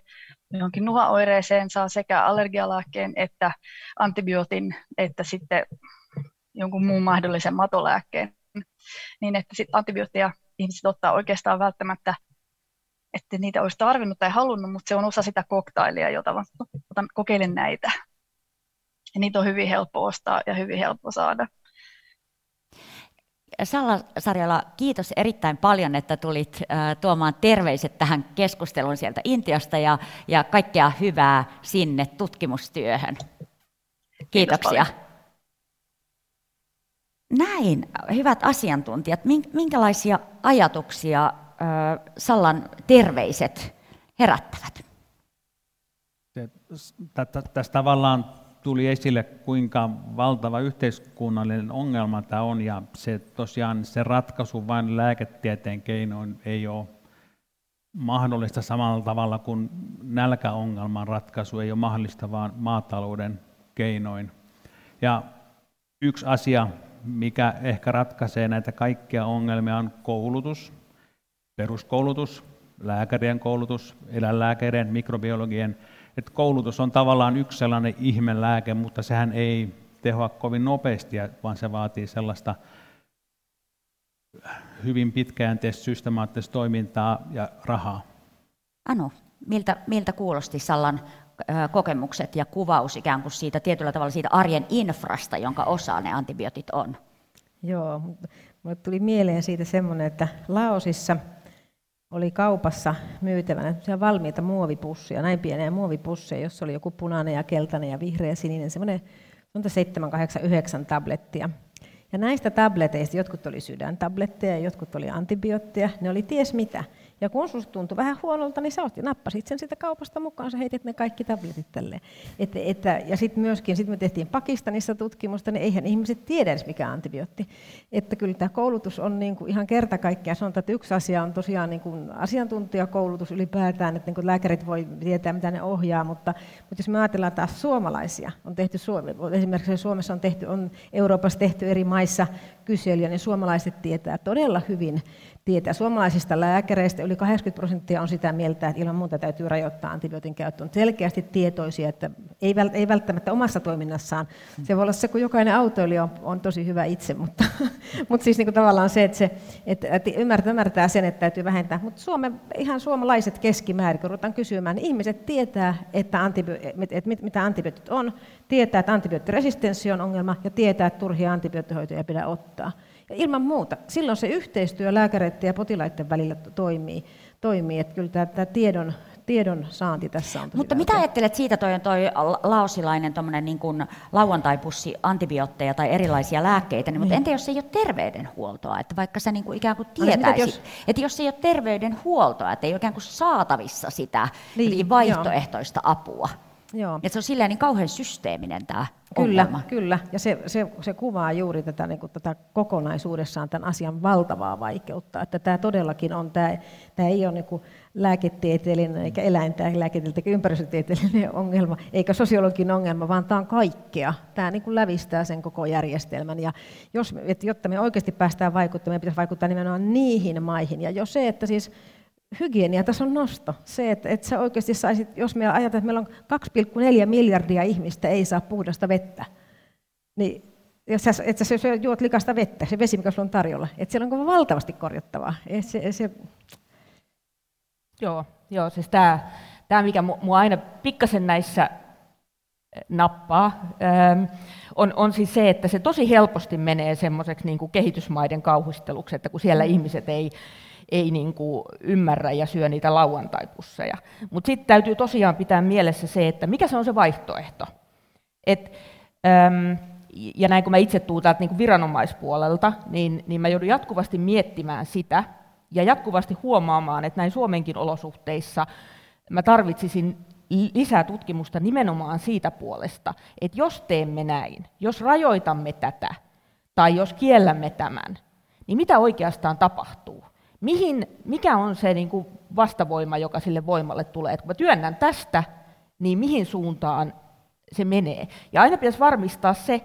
johonkin nuhaoireeseen saa sekä allergialääkkeen että antibiootin, että sitten jonkun muun mahdollisen matolääkkeen. Niin että sitten antibiootteja ihmiset ottaa oikeastaan välttämättä, että niitä olisi tarvinnut tai halunnut, mutta se on osa sitä koktailia, jota kokeilen näitä. Ja niitä on hyvin helppo ostaa ja hyvin helppo saada. Salla Sarjola, kiitos erittäin paljon, että tulit tuomaan terveiset tähän keskusteluun sieltä Intiasta ja kaikkea hyvää sinne tutkimustyöhön. Kiitoksia. Näin, hyvät asiantuntijat, minkälaisia ajatuksia Sallan terveiset herättävät? Tässä tavallaan tuli esille, kuinka valtava yhteiskunnallinen ongelma tämä on, ja se tosiaan se ratkaisu vain lääketieteen keinoin ei ole mahdollista samalla tavalla kuin nälkäongelman ratkaisu ei ole mahdollista, vaan maatalouden keinoin. Ja yksi asia, mikä ehkä ratkaisee näitä kaikkia ongelmia, on koulutus, peruskoulutus, lääkärien koulutus, eläinlääkärien, mikrobiologien. Et koulutus on tavallaan yksi sellainen ihmelääke, mutta sehän ei tehoa kovin nopeasti, vaan se vaatii sellaista hyvin pitkäjänteistä systemaattista toimintaa ja rahaa. Anu, miltä kuulosti Sallan kokemukset ja kuvaus ikään kuin siitä tietyllä tavalla siitä arjen infrasta, jonka osa ne antibiootit on? Joo, minulle tuli mieleen siitä semmoinen, että Laosissa oli kaupassa myytävänä valmiita muovipussia, näin pieniä muovipusseja, jossa oli joku punainen ja keltainen ja vihreä ja sininen, semmoinen 7, 8, 9 tablettia. Ja näistä tableteista jotkut oli sydäntabletteja ja jotkut oli antibiootteja, ne oli ties mitä. Ja kun susta tuntui vähän huonolta, niin sä nappasit sen sitä kaupasta mukaan, sä heitit ne kaikki tabletit tälleen. Ja sitten myöskin, me tehtiin Pakistanissa tutkimusta, niin eihän ihmiset tiedä edes mikä antibiootti. Että kyllä tämä koulutus on niin kuin ihan kerta kaikkiaan. Sanotaan, että yksi asia on tosiaan niin kuin asiantuntijakoulutus ylipäätään, että niin kuin lääkärit voi tietää mitä ne ohjaa, mutta jos me ajatellaan taas suomalaisia, on tehty esimerkiksi Suomessa on tehty, on Euroopassa tehty eri maissa kyselyjä, niin suomalaiset tietää todella hyvin. Suomalaisista lääkäreistä yli 80% on sitä mieltä, että ilman muuta täytyy rajoittaa antibiootin käyttöä. On selkeästi tietoisia, että ei välttämättä omassa toiminnassaan. Se voi olla se, kun jokainen autoilija on tosi hyvä itse, mutta siis niin tavallaan se, että ymmärtää sen, että täytyy vähentää. Mutta ihan suomalaiset keskimäärin, kun ruvetaan kysymään, niin ihmiset tietää, että mitä antibiootit on, tietää, että antibioottiresistenssi on ongelma ja tietää, että turhia antibioottihoitoja ei pidä ottaa. Ja ilman muuta. Silloin se yhteistyö lääkäreiden ja potilaiden välillä toimii. Että kyllä tämä tiedon saanti tässä on tosi. Mutta mitä ajattelet siitä, toi laosilainen niin kuin lauantaipussi antibiootteja tai erilaisia lääkkeitä, niin, mutta entä jos se ei ole terveydenhuoltoa, että vaikka sä niin kuin ikään kuin tietäisit, että jos se ei ole terveydenhuoltoa, että ei ole ikään kuin saatavissa sitä vaihtoehtoista apua. Joo. Ja se on silleen niin kauhean systeeminen tämä ongelma. Kyllä. Ja se kuvaa juuri tätä, niin kuin tätä kokonaisuudessaan tämän asian valtavaa vaikeutta. Että tämä todellakin on, tämä ei ole niin kuin lääketieteellinen eikä eläinlääketieteellinen eikä ympäristötieteellinen ongelma, eikä sosiologin ongelma, vaan tämä on kaikkea. Tämä niin kuin lävistää sen koko järjestelmän. Ja jotta me oikeasti päästään vaikuttamaan, meidän pitäisi vaikuttaa nimenomaan niihin maihin. Ja jos se, että siis hygieniatason nosto. Se, että sä oikeasti saisit, jos me ajatellaan, että meillä on 2,4 miljardia ihmistä ei saa puhdasta vettä, niin että sä juot likasta vettä, se vesi, mikä sulla on tarjolla, että siellä on valtavasti korjattavaa. Joo, siis tämä mikä mua aina pikkasen näissä nappaa, on siis se, että se tosi helposti menee semmoiseksi niin kuin kehitysmaiden kauhisteluksi, että kun siellä ihmiset ei niin kuin ymmärrä ja syö niitä lauantaipusseja. Mutta sitten täytyy tosiaan pitää mielessä se, että mikä se on se vaihtoehto. Ja näin kun mä itse tuun täältä niin kuin viranomaispuolelta, niin mä joudun jatkuvasti miettimään sitä ja jatkuvasti huomaamaan, että näin Suomenkin olosuhteissa mä tarvitsisin lisää tutkimusta nimenomaan siitä puolesta, että jos teemme näin, jos rajoitamme tätä tai jos kiellämme tämän, niin mitä oikeastaan tapahtuu? Mikä on se niin kuin vastavoima, joka sille voimalle tulee? Et kun mä työnnän tästä, niin mihin suuntaan se menee? Ja aina pitäisi varmistaa se,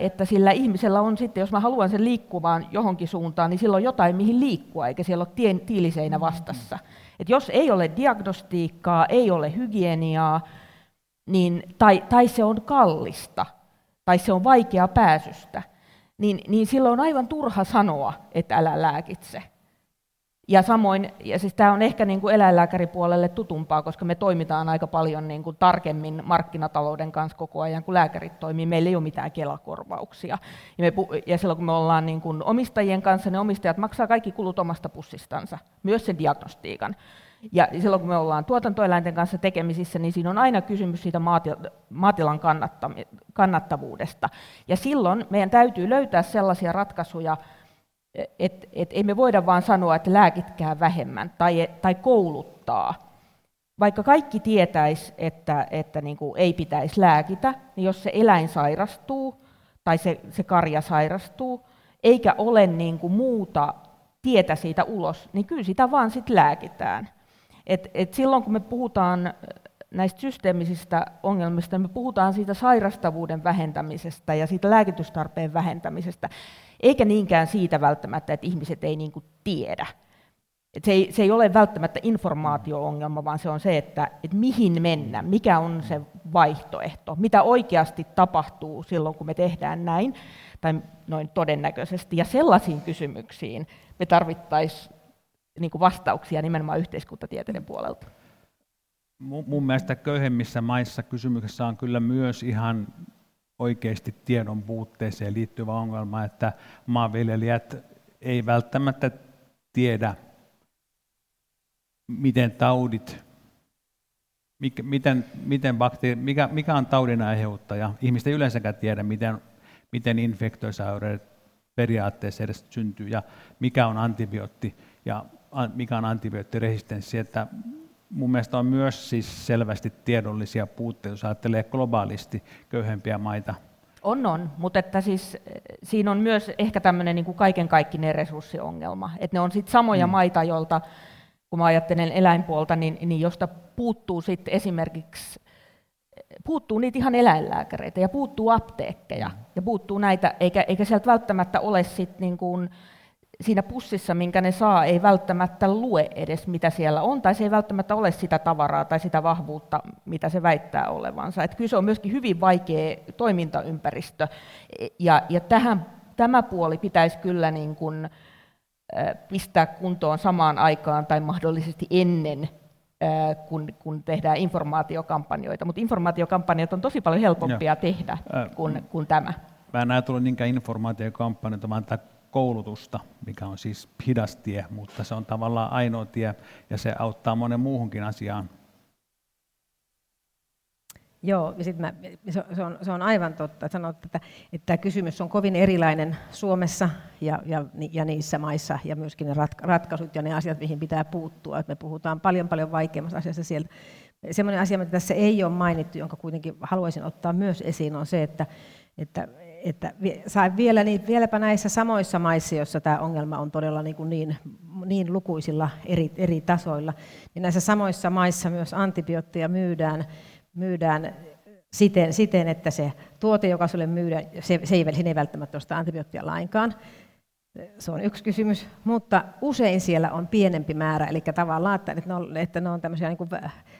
että sillä ihmisellä on sitten, jos mä haluan sen liikkumaan johonkin suuntaan, niin silloin on jotain, mihin liikkua, eikä siellä ole tiiliseinä vastassa. Et jos ei ole diagnostiikkaa, ei ole hygieniaa, niin, tai se on kallista, tai se on vaikeaa pääsystä, niin silloin on aivan turha sanoa, että älä lääkitse. Ja samoin, ja siis tämä on ehkä niin kuin eläinlääkäripuolelle tutumpaa, koska me toimitaan aika paljon niin kuin tarkemmin markkinatalouden kanssa koko ajan, kun lääkärit toimii. Meillä ei ole mitään Kela-korvauksia. Ja silloin kun me ollaan niin kuin omistajien kanssa, ne omistajat maksaa kaikki kulut omasta pussistansa, myös sen diagnostiikan. Ja silloin kun me ollaan tuotantoeläinten kanssa tekemisissä, niin siinä on aina kysymys siitä maatilan kannattavuudesta. Ja silloin meidän täytyy löytää sellaisia ratkaisuja, että ei me voida vaan sanoa, että lääkitkää vähemmän tai kouluttaa. Vaikka kaikki tietäisi, että niin kuin ei pitäisi lääkitä, niin jos se eläin sairastuu tai se karja sairastuu, eikä ole niin kuin muuta tietä siitä ulos, niin kyllä sitä vaan sit lääkitään. Et silloin kun me puhutaan näistä systeemisistä ongelmista, me puhutaan siitä sairastavuuden vähentämisestä ja siitä lääkitystarpeen vähentämisestä. Eikä niinkään siitä välttämättä, että ihmiset ei niin kuin tiedä. Se ei ole välttämättä informaatio-ongelma, vaan se on se, että mihin mennä, mikä on se vaihtoehto, mitä oikeasti tapahtuu silloin, kun me tehdään näin, tai noin todennäköisesti. Ja sellaisiin kysymyksiin me tarvittaisiin niin kuin vastauksia nimenomaan yhteiskuntatieteiden puolelta. Mun mielestä köyhemmissä maissa kysymyksessä on kyllä myös ihan oikeasti tiedon puutteeseen liittyvä ongelma, että maanviljelijät ei välttämättä tiedä, miten taudit, mikä on taudin aiheuttaja. Ihmiset ei yleensäkään tiedä, miten infektiosairaudet periaatteessa edes syntyy ja mikä on antibiootti ja mikä on antibioottiresistenssi. Että mun mielestä on myös siis selvästi tiedollisia puutteita, jos ajattelee globaalisti köyhempiä maita. On, mutta että siis, siinä on myös ehkä tämmöinen niin kuin kaiken-kaikkinen resurssiongelma. Että ne on sit samoja maita, joilta, kun mä ajattelen eläinpuolta, niin josta puuttuu sit esimerkiksi niitä ihan eläinlääkäreitä ja puuttuu apteekkeja ja puuttuu näitä, eikä sieltä välttämättä ole sit niin kuin siinä pussissa, minkä ne saa, ei välttämättä lue edes, mitä siellä on, tai se ei välttämättä ole sitä tavaraa tai sitä vahvuutta, mitä se väittää olevansa. Että kyllä se on myöskin hyvin vaikea toimintaympäristö, ja tämä puoli pitäisi kyllä niin kuin pistää kuntoon samaan aikaan tai mahdollisesti ennen, kun tehdään informaatiokampanjoita. Mutta informaatiokampanjat on tosi paljon helpompia tehdä kuin tämä. Mä en ajatellut niinkään informaatiokampanjoita, vaan koulutusta, mikä on siis hidas tie, mutta se on tavallaan ainoa tie, ja se auttaa monen muuhunkin asiaan. Joo, ja sitten se on aivan totta, että sanot, että tämä kysymys on kovin erilainen Suomessa ja niissä maissa, ja myöskin ne ratkaisut ja ne asiat, mihin pitää puuttua. Et me puhutaan paljon vaikeammasta asiasta sieltä. Sellainen asia, mitä tässä ei ole mainittu, jonka kuitenkin haluaisin ottaa myös esiin, on se, että vieläpä näissä samoissa maissa, joissa tämä ongelma on todella niin lukuisilla eri tasoilla, niin näissä samoissa maissa myös antibiootteja myydään siten, että se tuote, joka sulle myydään, se ei välttämättä ole sitä antibioottia lainkaan. Se on yksi kysymys, mutta usein siellä on pienempi määrä, eli tavallaan, että ne on tämmöisiä niin kuin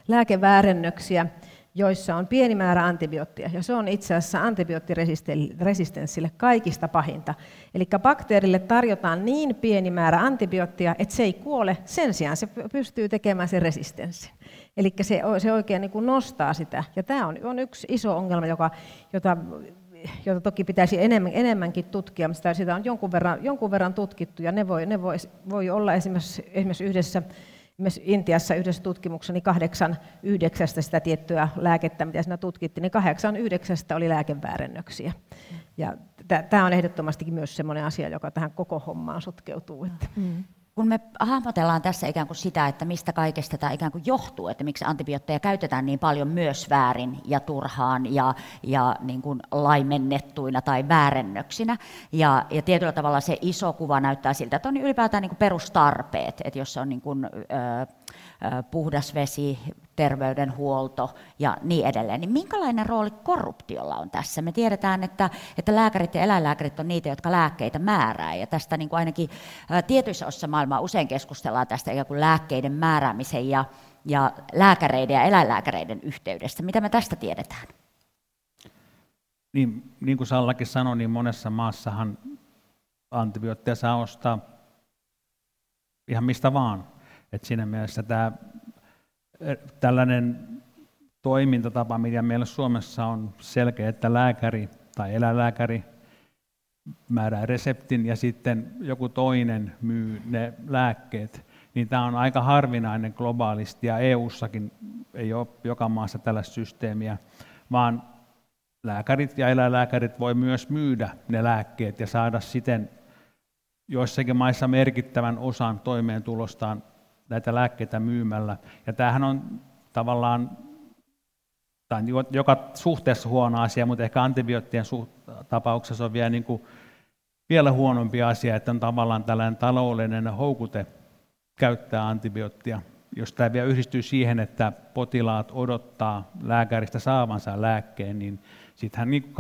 lääkeväärennöksiä, joissa on pieni määrä antibioottia, ja se on itse asiassa antibioottiresistenssille kaikista pahinta. Eli bakteerille tarjotaan niin pieni määrä antibioottia, että se ei kuole, sen sijaan se pystyy tekemään sen resistenssin. Eli se oikein niin kuin nostaa sitä, ja tämä on yksi iso ongelma, jota toki pitäisi enemmänkin tutkia, mutta sitä on jonkun verran tutkittu, ja ne voi olla esimerkiksi yhdessä Myös Intiassa yhdessä tutkimukseni 8/9 sitä tiettyä lääkettä, mitä siinä tutkittiin, niin 8/9 oli lääkeväärennöksiä. Tämä on ehdottomasti myös sellainen asia, joka tähän koko hommaan sotkeutuu. Kun me hahmotellaan tässä ikään kuin sitä, että mistä kaikesta tämä ikään kuin johtuu, että miksi antibiootteja käytetään niin paljon myös väärin ja turhaan ja niin kuin laimennettuina tai väärennöksinä. Ja tietyllä tavalla se iso kuva näyttää siltä, että on ylipäätään niin kuin perustarpeet, että jos on niin kuin, puhdas vesi, terveydenhuolto ja niin edelleen, niin minkälainen rooli korruptiolla on tässä? Me tiedetään, että lääkärit ja eläinlääkärit on niitä, jotka lääkkeitä määrää, ja tästä niin kuin ainakin tietyissä osissa maailmaa usein keskustellaan tästä ikään kuin lääkkeiden määräämisen ja lääkäreiden ja eläinlääkäreiden yhteydestä. Mitä me tästä tiedetään? Niin kuin Sallakin sanoi, niin monessa maassahan antibiootteja saa ostaa ihan mistä vaan. Et siinä mielessä tällainen toimintatapa, mitä meillä Suomessa on selkeä, että lääkäri tai eläinlääkäri määrää reseptin ja sitten joku toinen myy ne lääkkeet, niin tämä on aika harvinainen globaalisti ja EU:ssakin ei ole joka maassa tällaista systeemiä, vaan lääkärit ja eläinlääkärit voi myös myydä ne lääkkeet ja saada siten joissakin maissa merkittävän osan toimeentulostaan näitä lääkkeitä myymällä. Ja tämähän on tavallaan, tai joka suhteessa huono asia, mutta ehkä antibioottien tapauksessa on vielä, niin kuin, vielä huonompi asia, että on tavallaan tällainen taloudellinen houkute käyttää antibioottia. Jos tämä vielä yhdistyy siihen, että potilaat odottaa lääkäristä saavansa lääkkeen, niin sittenhän niin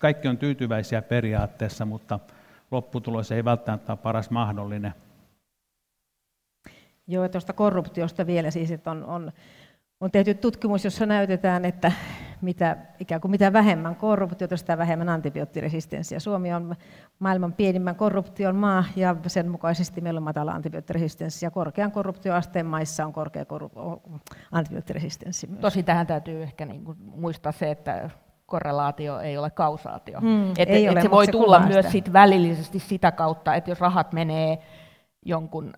kaikki on tyytyväisiä periaatteessa, mutta lopputulos ei välttämättä ole paras mahdollinen. Joo, tuosta korruptiosta vielä siis, että on tehty tutkimus, jossa näytetään, että mitä vähemmän korruptiota, sitä vähemmän antibioottiresistenssiä. Suomi on maailman pienimmän korruption maa ja sen mukaisesti meillä on matala antibioottiresistenssi ja korkean korruptioasteen maissa on korkea antibioottiresistenssi myös. Tosin tähän täytyy ehkä niin kuin muistaa se, että korrelaatio ei ole kausaatio. Ei ole, se voi tulla myös sit välillisesti sitä kautta, että jos rahat menee jonkun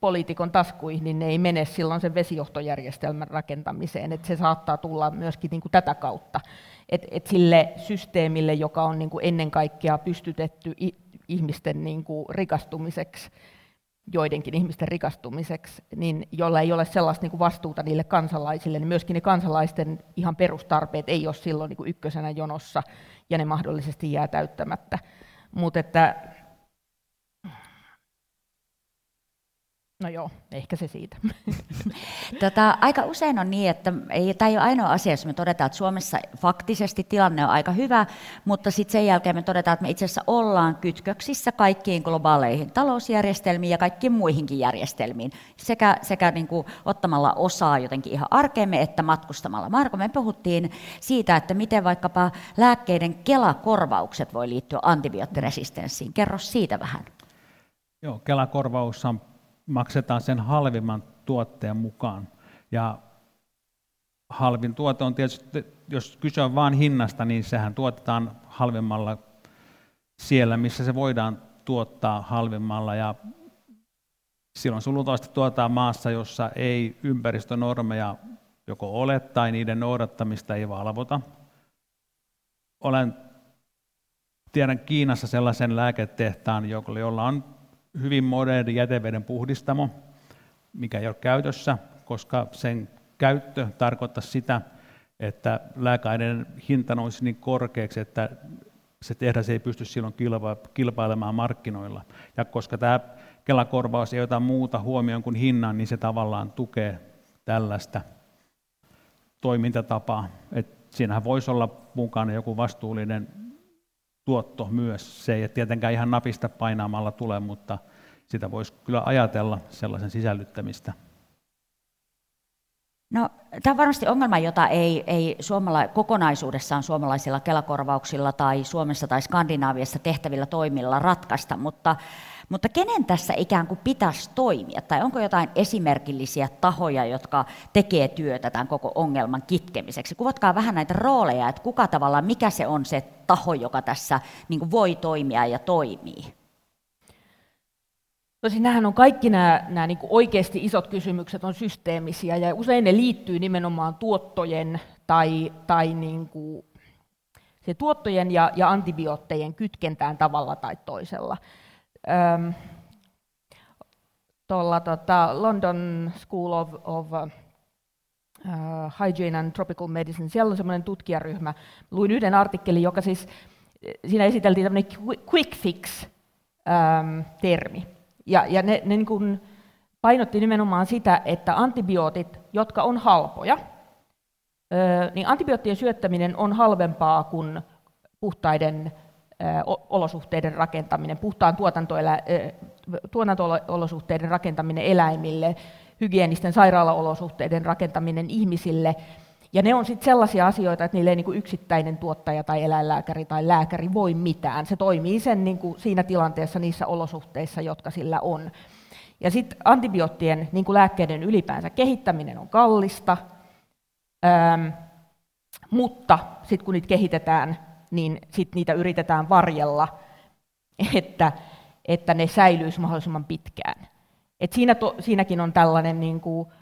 poliitikon taskuihin, niin ne ei mene silloin sen vesijohtojärjestelmän rakentamiseen, että se saattaa tulla myöskin niin kuin tätä kautta. Et sille systeemille, joka on niin kuin ennen kaikkea pystytetty ihmisten niin kuin rikastumiseksi, joidenkin ihmisten rikastumiseksi, niin jolla ei ole sellaista niin kuin vastuuta niille kansalaisille, niin myöskin ne kansalaisten ihan perustarpeet ei ole silloin niin kuin ykkösenä jonossa, ja ne mahdollisesti jää täyttämättä. Mutta että no joo, ehkä se siitä. Aika usein on niin, että tämä ei ole ainoa asia, jos me todetaan, että Suomessa faktisesti tilanne on aika hyvä, mutta sitten sen jälkeen me todetaan, että me itse asiassa ollaan kytköksissä kaikkiin globaaleihin talousjärjestelmiin ja kaikkiin muihinkin järjestelmiin, sekä niin kuin ottamalla osaa jotenkin ihan arkeemme että matkustamalla. Marko, me puhuttiin siitä, että miten vaikkapa lääkkeiden Kela-korvaukset voi liittyä antibioottiresistenssiin. Kerro siitä vähän. Joo, Kela-korvaus on maksetaan sen halvimman tuotteen mukaan. Ja halvin tuote on tietysti, jos kyse on vain hinnasta, niin sehän tuotetaan halvemmalla siellä, missä se voidaan tuottaa halvemmalla. Ja silloin se luultavasti tuotetaan maassa, jossa ei ympäristönormeja joko ole tai niiden noudattamista ei valvota. Tiedän Kiinassa sellaisen lääketehtaan, jolla on hyvin moderni jäteveden puhdistamo, mikä ei ole käytössä, koska sen käyttö tarkoittaa sitä, että lääkeaineiden hinta nousisi niin korkeaksi, että se tehdas ei pysty silloin kilpailemaan markkinoilla. Ja koska tämä Kela-korvaus ei ota muuta huomioon kuin hinnan, niin se tavallaan tukee tällaista toimintatapaa. Et siinähän voisi olla mukana joku vastuullinen tuotto myös. Se ei tietenkään ihan napista painaamalla tule, mutta sitä voisi kyllä ajatella sellaisen sisällyttämistä. No, tämä on varmasti ongelma, jota ei kokonaisuudessaan suomalaisilla Kela-korvauksilla tai Suomessa tai Skandinaaviassa tehtävillä toimilla ratkaista, mutta kenen tässä ikään kuin pitäisi toimia? Tai onko jotain esimerkillisiä tahoja, jotka tekee työtä tämän koko ongelman kitkemiseksi? Kuvatkaa vähän näitä rooleja, että kuka tavallaan, mikä se on se taho, joka tässä niin kuin voi toimia ja toimii? Tosin nämähän on kaikki nämä niin kuin oikeasti isot kysymykset on systeemisiä, ja usein ne liittyy nimenomaan tuottojen tai niin kuin se tuottojen ja antibioottejen kytkentään tavalla tai toisella. London School of Hygiene and Tropical Medicine, siellä on semmoinen tutkijaryhmä. Luin yhden artikkelin, joka siis, siinä esiteltiin tämmöinen quick fix-termi. Ja ne niin kuin painotti nimenomaan sitä, että antibiootit, jotka on halpoja, niin antibioottien syöttäminen on halvempaa kuin puhtaiden olosuhteiden rakentaminen, puhtaan tuotanto-olosuhteiden rakentaminen eläimille, hygienisten sairaalaolosuhteiden rakentaminen ihmisille. Ja ne on sitten sellaisia asioita, että niille ei niinku yksittäinen tuottaja tai eläinlääkäri tai lääkäri voi mitään. Se toimii sen niinku siinä tilanteessa, niissä olosuhteissa, jotka sillä on. Ja sitten antibioottien, niinku lääkkeiden ylipäänsä, kehittäminen on kallista, mutta sitten kun niitä kehitetään, niin sit niitä yritetään varjella, että ne säilyisi mahdollisimman pitkään. Et siinäkin on tällainen niinku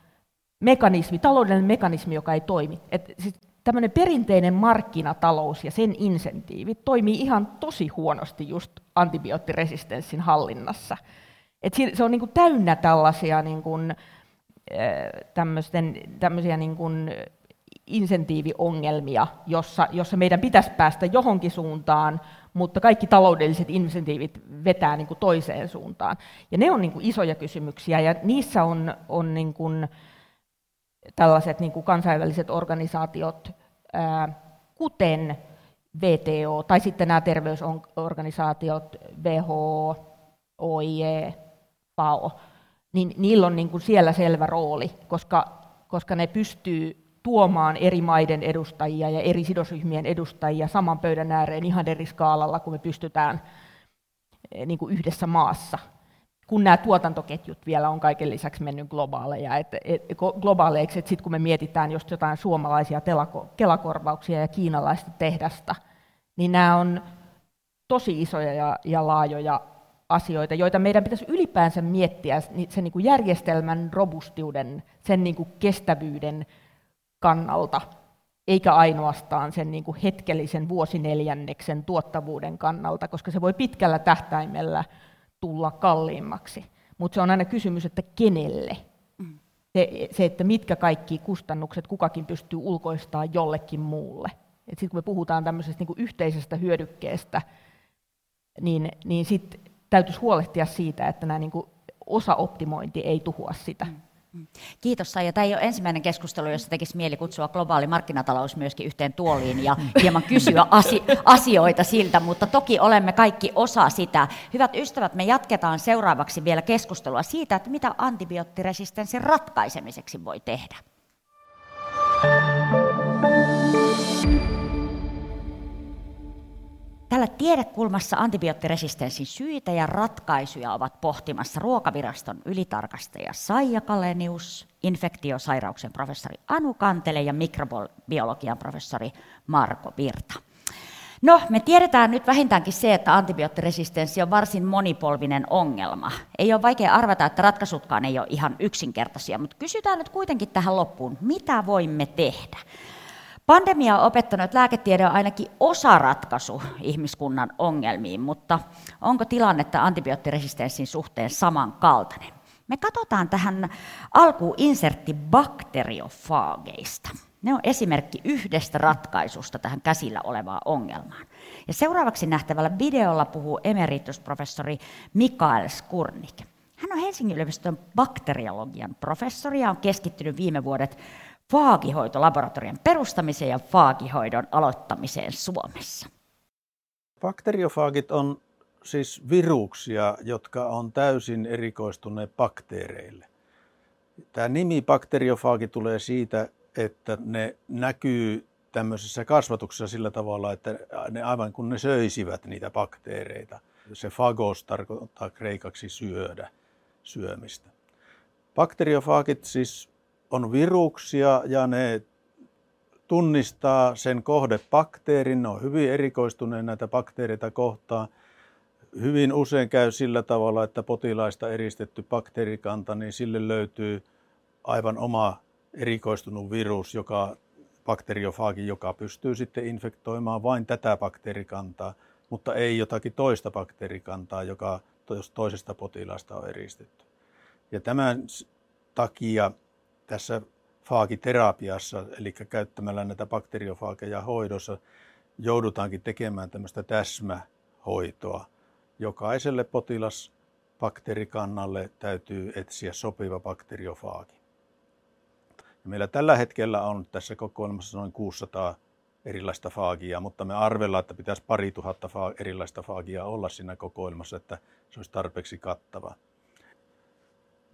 mekanismi, taloudellinen mekanismi, joka ei toimi. Siis tämmöinen perinteinen markkinatalous ja sen insentiivit toimii ihan tosi huonosti just antibioottiresistenssin hallinnassa. Et se on niinku täynnä tällaisia niinku, tämmöisiä niinku insentiiviongelmia, jossa meidän pitäisi päästä johonkin suuntaan, mutta kaikki taloudelliset insentiivit vetää niinku toiseen suuntaan. Ja ne on niinku isoja kysymyksiä, ja niissä on niinku tällaiset niin kuin kansainväliset organisaatiot, kuten WTO, tai sitten nämä terveysorganisaatiot, WHO, OIE, FAO, niin niillä on niin kuin siellä selvä rooli, koska ne pystyy tuomaan eri maiden edustajia ja eri sidosryhmien edustajia saman pöydän ääreen ihan eri skaalalla, kun me pystytään niin kuin yhdessä maassa. Kun nämä tuotantoketjut vielä on kaiken lisäksi mennyt globaaleiksi, että sitten kun me mietitään just jotain suomalaisia kelakorvauksia ja kiinalaista tehdasta, niin nämä on tosi isoja ja laajoja asioita, joita meidän pitäisi ylipäänsä miettiä sen niin kuin järjestelmän robustiuden, sen niin kuin kestävyyden kannalta, eikä ainoastaan sen niin kuin hetkellisen vuosineljänneksen tuottavuuden kannalta, koska se voi pitkällä tähtäimellä tulla kalliimmaksi, mutta se on aina kysymys, että kenelle. Se, että mitkä kaikki kustannukset kukakin pystyy ulkoistamaan jollekin muulle. Sitten kun me puhutaan tämmöisestä niin kuin yhteisestä hyödykkeestä, niin sitten täytyisi huolehtia siitä, että nämä niin kuin osaoptimointi ei tuhoa sitä. Kiitos, Saija. Tämä ei ole ensimmäinen keskustelu, jossa tekisi mieli kutsua globaali markkinatalous myöskin yhteen tuoliin ja hieman kysyä asioita siltä, mutta toki olemme kaikki osa sitä. Hyvät ystävät, me jatketaan seuraavaksi vielä keskustelua siitä, että mitä antibioottiresistenssin ratkaisemiseksi voi tehdä. Tällä Tiedekulmassa antibioottiresistenssin syitä ja ratkaisuja ovat pohtimassa Ruokaviraston ylitarkastaja Saija Kalenius, infektiosairauksen professori Anu Kantele ja mikrobiologian professori Marko Virta. No, me tiedetään nyt vähintäänkin se, että antibioottiresistenssi on varsin monipolvinen ongelma. Ei ole vaikea arvata, että ratkaisutkaan ei ole ihan yksinkertaisia, mutta kysytään nyt kuitenkin tähän loppuun, mitä voimme tehdä? Pandemia on opettanut, että lääketiede on ainakin osaratkaisu ihmiskunnan ongelmiin, mutta onko tilannetta antibioottiresistenssin suhteen samankaltainen? Me katsotaan tähän alkuun insertti bakteriofaageista. Ne on esimerkki yhdestä ratkaisusta tähän käsillä olevaan ongelmaan. Ja seuraavaksi nähtävällä videolla puhuu emeritusprofessori Mikael Skurnik. Hän on Helsingin yliopiston bakteriologian professori ja on keskittynyt viime vuodet faagihoitolaboratorion perustamiseen ja faagihoidon aloittamiseen Suomessa. Bakteriofaagit on siis viruksia, jotka on täysin erikoistuneet bakteereille. Tämä nimi bakteriofaagi tulee siitä, että ne näkyy tämmöisessä kasvatuksessa sillä tavalla, että ne aivan kun ne söisivät niitä bakteereita. Se fagos tarkoittaa kreikaksi syödä, syömistä. Bakteriofaagit siis on viruksia ja ne tunnistaa sen kohdebakteerin, ne on hyvin erikoistuneet näitä bakteereita kohtaan. Hyvin usein käy sillä tavalla, että potilaista eristetty bakteerikanta, niin sille löytyy aivan oma erikoistunut virus, joka bakteriofaagi, joka pystyy sitten infektoimaan vain tätä bakteerikantaa, mutta ei jotakin toista bakteerikantaa, joka toisesta potilaasta on eristetty. Ja tämän takia tässä faagiterapiassa, eli käyttämällä näitä bakteriofaageja hoidossa, joudutaankin tekemään tämmöistä täsmähoitoa. Jokaiselle potilasbakteerikannalle täytyy etsiä sopiva bakteriofaagi. Ja meillä tällä hetkellä on tässä kokoelmassa noin 600 erilaista faagia, mutta me arvellaan, että pitäisi 2000 erilaista faagia olla siinä kokoelmassa, että se olisi tarpeeksi kattava.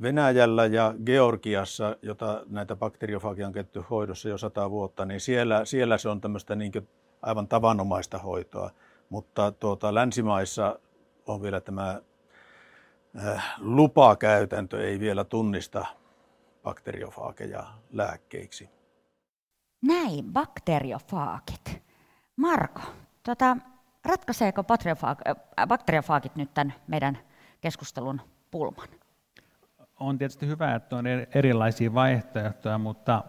Venäjällä ja Georgiassa, jota näitä bakteriofaagia on käytetty hoidossa jo 100 vuotta, niin siellä se on tämmöistä niin kuin aivan tavanomaista hoitoa. Mutta länsimaissa on vielä tämä lupakäytäntö, ei vielä tunnista bakteriofaageja lääkkeiksi. Näin, bakteriofaagit. Marko, ratkaiseeko bakteriofaagit nyt tämän meidän keskustelun pulman? On tietysti hyvä, että on erilaisia vaihtoehtoja, mutta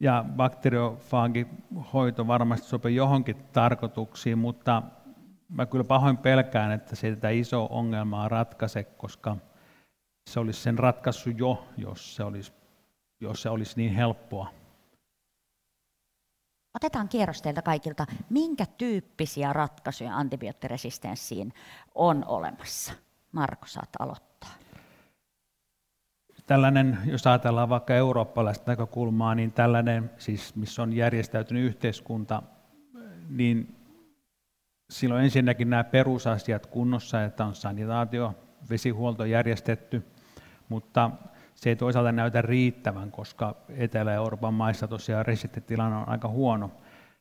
ja bakteriofaagihoito varmasti sopii johonkin tarkoituksiin, mutta mä kyllä pahoin pelkään, että se tätä isoa ongelmaa ratkaise, koska se olisi sen ratkaissut jo, jos se olisi niin helppoa. Otetaan kierros teiltä kaikilta. Minkä tyyppisiä ratkaisuja antibioottiresistenssiin on olemassa? Marko, saat aloittaa. Tällainen, jos ajatellaan vaikka eurooppalaista näkökulmaa, niin tällainen, siis missä on järjestäytynyt yhteiskunta, niin silloin ensinnäkin nämä perusasiat kunnossa, että on sanitaatio, vesihuolto järjestetty, mutta se ei toisaalta näytä riittävän, koska Etelä-Euroopan maissa tosiaan resistenssitilanne on aika huono.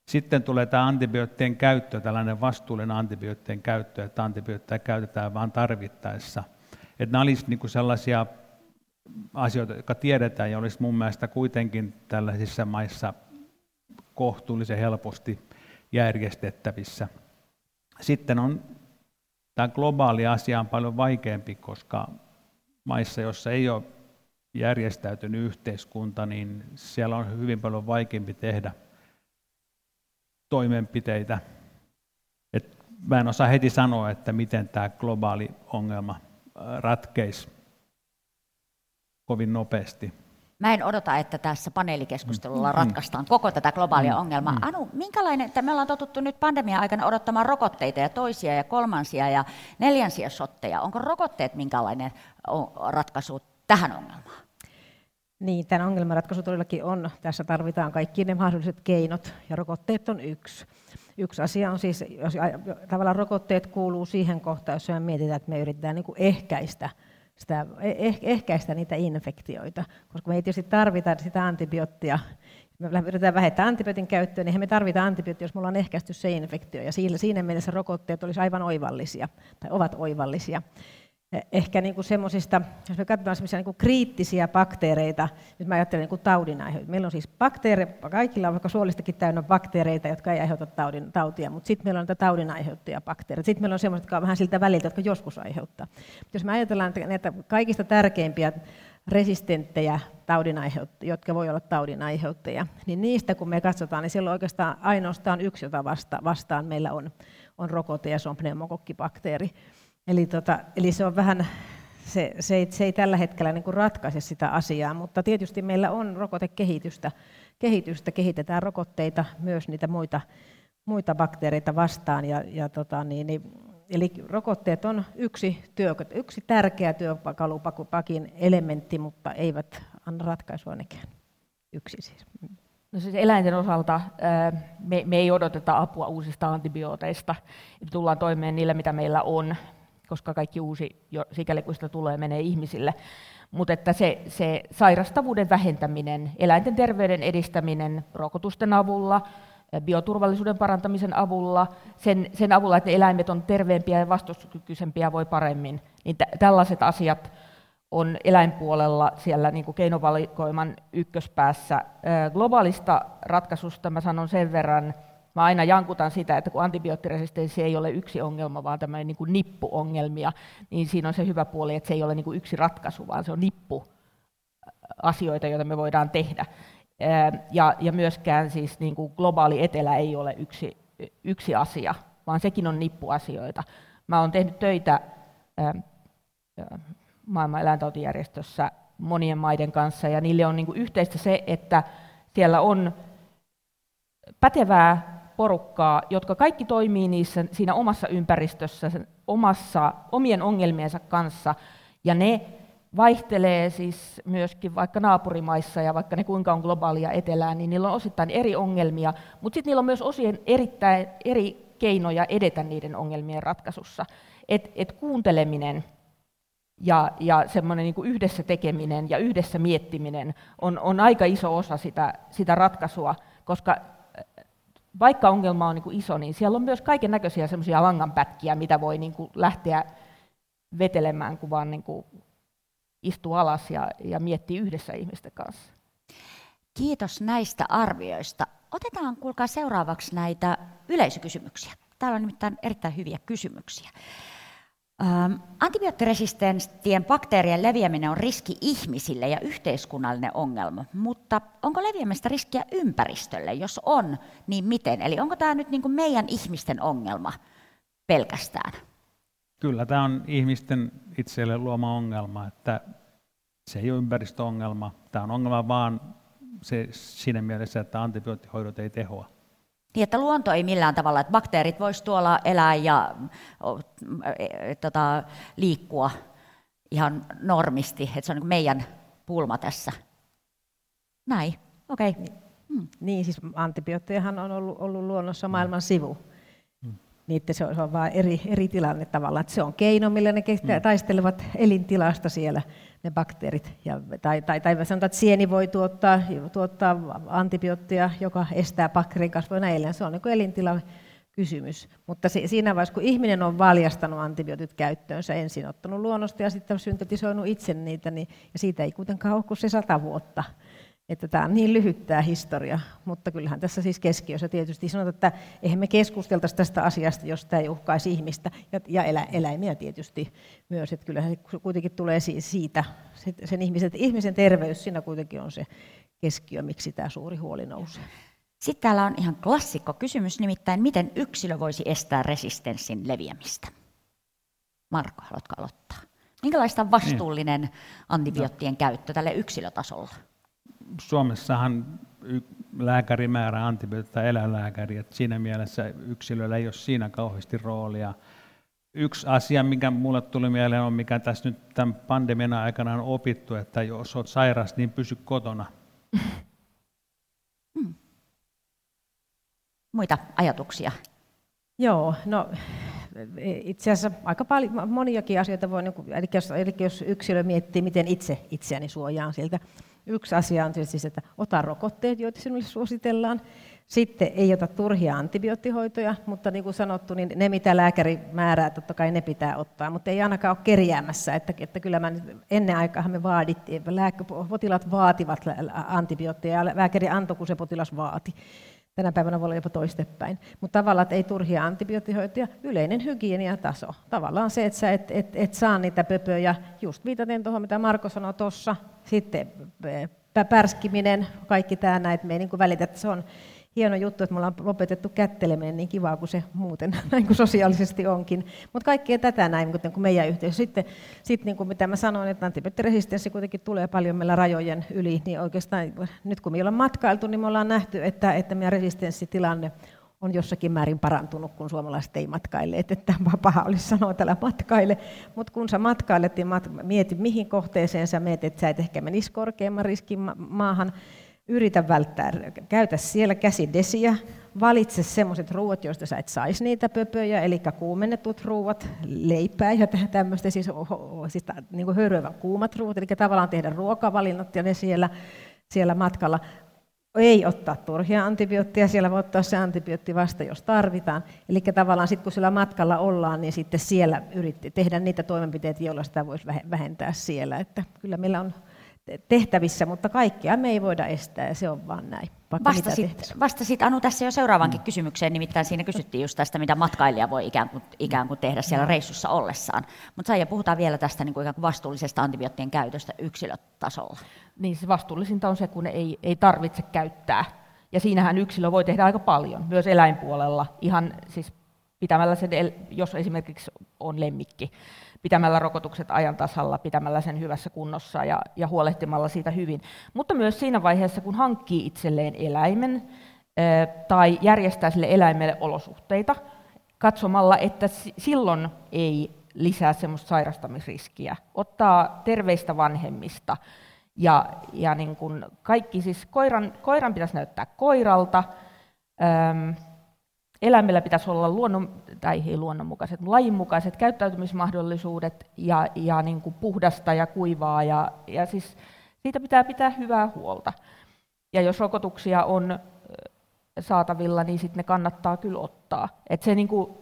Sitten tulee tämä antibioottien käyttö, tällainen vastuullinen antibioottien käyttö, että antibiootteja käytetään vain tarvittaessa. Että nämä olisivat niin kuin sellaisia asioita, jotka tiedetään ja olisi mun mielestä kuitenkin tällaisissa maissa kohtuullisen helposti järjestettävissä. Sitten on tämä globaali asia on paljon vaikeampi, koska maissa, joissa ei ole järjestäytynyt yhteiskunta, niin siellä on hyvin paljon vaikeampi tehdä toimenpiteitä. Et mä en osaa heti sanoa, että miten tämä globaali ongelma ratkeisi kovin nopeasti. Mä en odota, että tässä paneelikeskustelulla ratkaistaan koko tätä globaalia ongelmaa. Anu, minkälainen, me ollaan totuttu nyt pandemian aikana odottamaan rokotteita ja toisia ja kolmansia ja neljänsiä shotteja. Onko rokotteet minkälainen ratkaisu tähän ongelmaan? Niin, tämän ongelmanratkaisu todellakin on. Tässä tarvitaan kaikki ne mahdolliset keinot ja rokotteet on yksi. Yksi asia on siis, tavallaan rokotteet kuuluu siihen kohtaan, jos me mietitään, että me yritetään niin kuin ehkäistä niitä infektioita, koska me ei tietysti tarvita sitä antibioottia. Me yritetään vähentää antibiootin käyttöä, niin me tarvitaan antibioottia, jos me ollaan ehkäisty se infektio. Ja siinä mielessä rokotteet olisi aivan oivallisia, tai ovat oivallisia. Ehkä niin kuin semmoisista, jos me katsotaan semmoisia niin kuin kriittisiä bakteereita, nyt mä ajattelen niin kuin taudinaiheita. Meillä on siis bakteereita, kaikilla on vaikka suolistakin täynnä bakteereita, jotka ei aiheuta tautia, mutta sitten meillä on näitä taudinaiheuttajia bakteereita. Sitten meillä on semmoiset, jotka on vähän siltä väliltä, jotka joskus aiheuttaa. Mutta jos me ajatellaan näitä kaikista tärkeimpiä resistenttejä, jotka voi olla taudinaiheuttajia, niin niistä kun me katsotaan, niin silloin oikeastaan ainoastaan yksi, jota vastaan meillä on rokote ja se on pneumokokkibakteeri. Eli se on vähän, se ei tällä hetkellä niin kuin ratkaise sitä asiaa, mutta tietysti meillä on rokotekehitystä, kehitetään rokotteita myös niitä muita bakteereita vastaan. Eli rokotteet on yksi tärkeä työkalupakin elementti, mutta eivät anna ratkaisua nekään. Yksi siis. No siis eläinten osalta me ei odoteta apua uusista antibiooteista. Me tullaan toimeen niillä, mitä meillä on, koska kaikki uusi, sikäli kun sitä tulee, menee ihmisille. Mutta että se sairastavuuden vähentäminen, eläinten terveyden edistäminen rokotusten avulla, bioturvallisuuden parantamisen avulla, sen avulla, että ne eläimet on terveempiä ja vastustuskykyisempiä voi paremmin, niin tällaiset asiat on eläinpuolella siellä niin kuin keinovalikoiman ykköspäässä. Globaalista ratkaisusta mä sanon sen verran, Mä aina jankutan sitä, että kun antibioottiresistenssi ei ole yksi ongelma, vaan tämmöinen niin kuin nippuongelmia, niin siinä on se hyvä puoli, että se ei ole niin kuin yksi ratkaisu, vaan se on nippu asioita, joita me voidaan tehdä. Ja myöskään siis niin kuin globaali etelä ei ole yksi asia, vaan sekin on nippuasioita. Mä olen tehnyt töitä maailman eläintautijärjestössä monien maiden kanssa, ja niille on niin kuin yhteistä se, että siellä on pätevää porukkaa, jotka kaikki toimii niissä, siinä omassa ympäristössä, omien ongelmiensa kanssa, ja ne vaihtelee siis myöskin vaikka naapurimaissa, ja vaikka ne kuinka on globaalia etelää, niin niillä on osittain eri ongelmia, mutta sitten niillä on myös osien erittäin eri keinoja edetä niiden ongelmien ratkaisussa. Et kuunteleminen ja semmoinen niin kuin yhdessä tekeminen ja yhdessä miettiminen on aika iso osa sitä ratkaisua, koska vaikka ongelma on niin kuin iso, niin siellä on myös kaiken näköisiä semmoisia langanpätkiä, mitä voi niin kuin lähteä vetelemään, kun vaan niin kuin istuu alas ja miettii yhdessä ihmisten kanssa. Kiitos näistä arvioista. Otetaan, kuulkaa, seuraavaksi näitä yleisökysymyksiä. Täällä on nimittäin erittäin hyviä kysymyksiä. Antibioottiresistenttien bakteerien leviäminen on riski ihmisille ja yhteiskunnallinen ongelma, mutta onko leviämistä riskiä ympäristölle? Jos on, niin miten? Eli onko tämä nyt niin kuin meidän ihmisten ongelma pelkästään? Kyllä tämä on ihmisten itselle luoma ongelma, että se ei ole ympäristöongelma. Tämä on ongelma vaan siinä mielessä, että antibioottihoidot ei tehoa. Niin, että luonto ei millään tavalla, että bakteerit vois tuolla elää ja liikkua ihan normisti, että se on niin kuin meidän pulma tässä. Näin, okei. Okay. Niin, siis antibioottejahan on ollut luonnossa maailman sivu. Niin, että se on vain eri tilanne tavallaan, että se on keino, millä ne taistelevat elintilasta siellä, ne bakteerit. Tai sanotaan, että sieni voi tuottaa antibioottia, joka estää bakteerin kasvua näillä. Se on niin kuin elintilakysymys. Mutta siinä vaiheessa, kun ihminen on valjastanut antibiootit käyttöönsä, ensin ottanut luonnosta ja sitten syntetisoinut itse niitä, niin, ja siitä ei kuitenkaan ole kuin se 100 vuotta. Että tämä on niin lyhyt tämä historia, mutta kyllähän tässä siis keskiössä tietysti sanotaan, että eihän me keskusteltaisi tästä asiasta, jos tämä ei uhkaisi ihmistä ja eläimiä tietysti myös, että kyllähän se kuitenkin tulee siitä, sen ihmisen terveys siinä kuitenkin on se keskiö, miksi tämä suuri huoli nousee. Sitten täällä on ihan klassikko kysymys, nimittäin miten yksilö voisi estää resistenssin leviämistä? Marko, haluatko aloittaa? Minkälaista on vastuullinen antibioottien käyttö tälle yksilötasolla? Suomessahan lääkäri määrää antibiootteja eläinlääkäri, että siinä mielessä yksilöllä ei ole siinä kauheasti roolia. Yksi asia, mikä mulle tuli mieleen, on mikä tässä nyt tämän pandemian aikana on opittu, että jos olet sairas, niin pysy kotona. Muita ajatuksia? Joo, no itse asiassa aika paljon moniakin asioita voi, eli jos yksilö miettii, miten itseäni suojaan siltä. Yksi asia on tietysti, että ota rokotteet, joita sinulle suositellaan. Sitten ei ota turhia antibioottihoitoja, mutta niin kuin sanottu, niin ne mitä lääkäri määrää, totta kai ne pitää ottaa, mutta ei ainakaan ole kerjäämässä. Että kyllä ennen aikaa me vaadittiin, potilaat vaativat antibiootteja, lääkäri antoi, kun se potilas vaati. Tänä päivänä voi olla jopa toistepäin. Mutta tavallaan ei turhia antibioottihoitoja, yleinen hygieniataso. Tavallaan se, että sä et saa niitä pöpöjä, just viitaten tuohon, mitä Marko sanoi tuossa. Sitten pärskiminen, kaikki tämä näin, että me ei niin kuin välitä, että se on hieno juttu, että me ollaan lopetettu kätteleminen, niin kivaa kuin se muuten, näin kuin sosiaalisesti onkin. Mutta kaikkea tätä näin, kuten meidän yhteisö. Sitten niin kuin mitä mä sanoin, että antibioottiresistenssi kuitenkin tulee paljon meillä rajojen yli, niin oikeastaan nyt kun me ollaan matkailtu, niin me ollaan nähty, että meidän resistenssitilanne on jossakin määrin parantunut, kun suomalaiset ei matkailleet, että paha olisi sanoa tällä matkaille, mutta kun sä matkailet, niin mieti mihin kohteeseen sä meet, että sä et ehkä menisi korkeamman riskin maahan, yritä välttää, käytä siellä käsidesiä, valitse sellaiset ruuat, joista sä et saisi niitä pöpöjä, eli kuumennetut ruuat, leipää ja tämmöistä, siis niin kuin hörövän kuumat ruuat, eli tavallaan tehdä ruokavalinnot ja ne siellä matkalla. Ei ottaa turhia antibiootteja, siellä voi ottaa se antibiootti vasta, jos tarvitaan. Eli tavallaan sitten kun siellä matkalla ollaan, niin sitten siellä yrittää tehdä niitä toimenpiteitä, joilla sitä voisi vähentää siellä. Että kyllä meillä on tehtävissä, mutta kaikkea me ei voida estää ja se on vaan näin. vaikka vastasit Anu tässä jo seuraavankin kysymykseen, nimittäin siinä kysyttiin just tästä, mitä matkailija voi ikään kuin tehdä siellä reissussa ollessaan. Mutta Saija, puhutaan vielä tästä niin kuin ikään kuin vastuullisesta antibioottien käytöstä yksilötasolla. Niin, se vastuullisinta on se, kun ei tarvitse käyttää. Ja siinähän yksilö voi tehdä aika paljon, myös eläinpuolella, ihan siis pitämällä sen, jos esimerkiksi on lemmikki, pitämällä rokotukset ajan tasalla, pitämällä sen hyvässä kunnossa ja huolehtimalla siitä hyvin. Mutta myös siinä vaiheessa, kun hankkii itselleen eläimen tai järjestää sille eläimelle olosuhteita, katsomalla, että silloin ei lisää semmoista sairastamisriskiä, ottaa terveistä vanhemmista. Ja niin kuin kaikki, siis koiran pitäisi näyttää koiralta, eläimellä pitäisi olla lajinmukaiset käyttäytymismahdollisuudet ja niin kuin puhdasta ja kuivaa, ja siis siitä pitää pitää hyvää huolta. Ja jos rokotuksia on saatavilla, niin sitten ne kannattaa kyllä ottaa. Et se niin kuin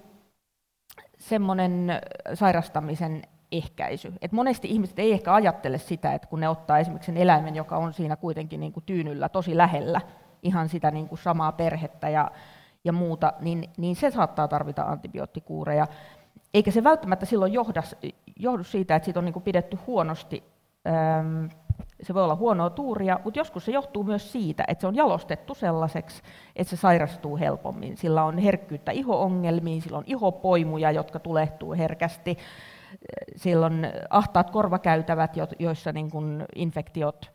semmoinen sairastamisen ehkäisy. Et monesti ihmiset ei ehkä ajattele sitä, että kun ne ottaa esimerkiksi sen eläimen, joka on siinä kuitenkin niin kuin tyynyllä tosi lähellä, ihan sitä niin kuin samaa perhettä ja muuta, niin se saattaa tarvita antibioottikuureja. Eikä se välttämättä silloin johdu siitä, että siitä on niin kuin pidetty huonosti. Se voi olla huonoa tuuria, mutta joskus se johtuu myös siitä, että se on jalostettu sellaiseksi, että se sairastuu helpommin. Sillä on herkkyyttä iho-ongelmiin, sillä on ihopoimuja, jotka tulehtuu herkästi. Sillä on ahtaat korvakäytävät, joissa niin kuin infektiot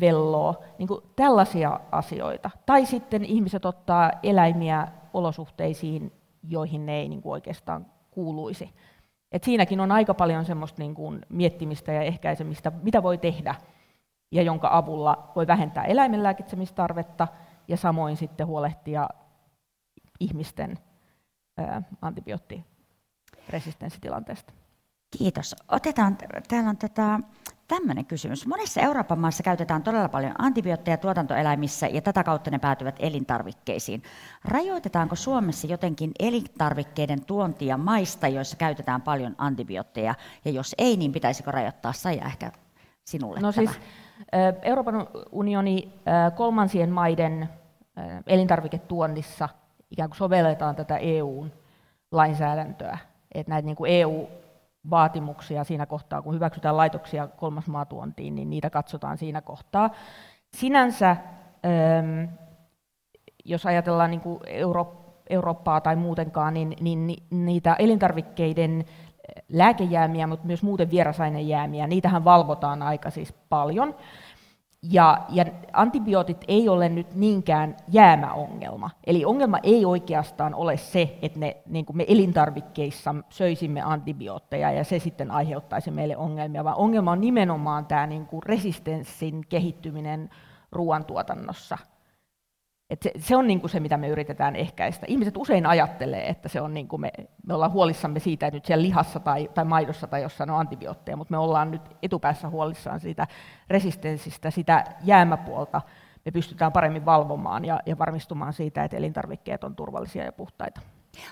velloo, niin kuin tällaisia asioita. Tai sitten ihmiset ottaa eläimiä olosuhteisiin, joihin ne ei niin kuin oikeastaan kuuluisi. Et siinäkin on aika paljon semmoista niin kuin miettimistä ja ehkäisemistä, mitä voi tehdä, ja jonka avulla voi vähentää eläimen lääkitsemistarvetta, ja samoin sitten huolehtia ihmisten antibioottiresistenssitilanteesta. Kiitos. Otetaan, täällä on tämmöinen kysymys. Monessa Euroopan maassa käytetään todella paljon antibiootteja tuotantoeläimissä, ja tätä kautta ne päätyvät elintarvikkeisiin. Rajoitetaanko Suomessa jotenkin elintarvikkeiden tuontia maista, joissa käytetään paljon antibiootteja? Ja jos ei, niin pitäisikö rajoittaa? Saija, ehkä sinulle no tämä. Siis, Euroopan unioni kolmansien maiden elintarviketuonnissa ikään kuin sovelletaan tätä EU-lainsäädäntöä. Että näitä niin kuin EU-vaatimuksia siinä kohtaa, kun hyväksytään laitoksia kolmas maatuontiin, niin niitä katsotaan siinä kohtaa. Sinänsä, jos ajatellaan niin kuin Eurooppaa tai muutenkaan, niin niitä elintarvikkeiden lääkejäämiä, mutta myös muuten vierasainejäämiä, niitähän valvotaan aika siis paljon. Ja antibiootit ei ole nyt niinkään jäämäongelma. Eli ongelma ei oikeastaan ole se, että niin kuin me elintarvikkeissa söisimme antibiootteja ja se sitten aiheuttaisi meille ongelmia, vaan ongelma on nimenomaan tämä niin kuin resistenssin kehittyminen ruoantuotannossa. Et se on niin kuin se, mitä me yritetään ehkäistä. Ihmiset usein ajattelee, että se on niin kuin me ollaan huolissamme siitä, että nyt siellä lihassa tai maidossa tai jossain on antibiootteja, mutta me ollaan nyt etupäässä huolissaan siitä resistenssistä, sitä jäämäpuolta. Me pystytään paremmin valvomaan ja varmistumaan siitä, että elintarvikkeet on turvallisia ja puhtaita.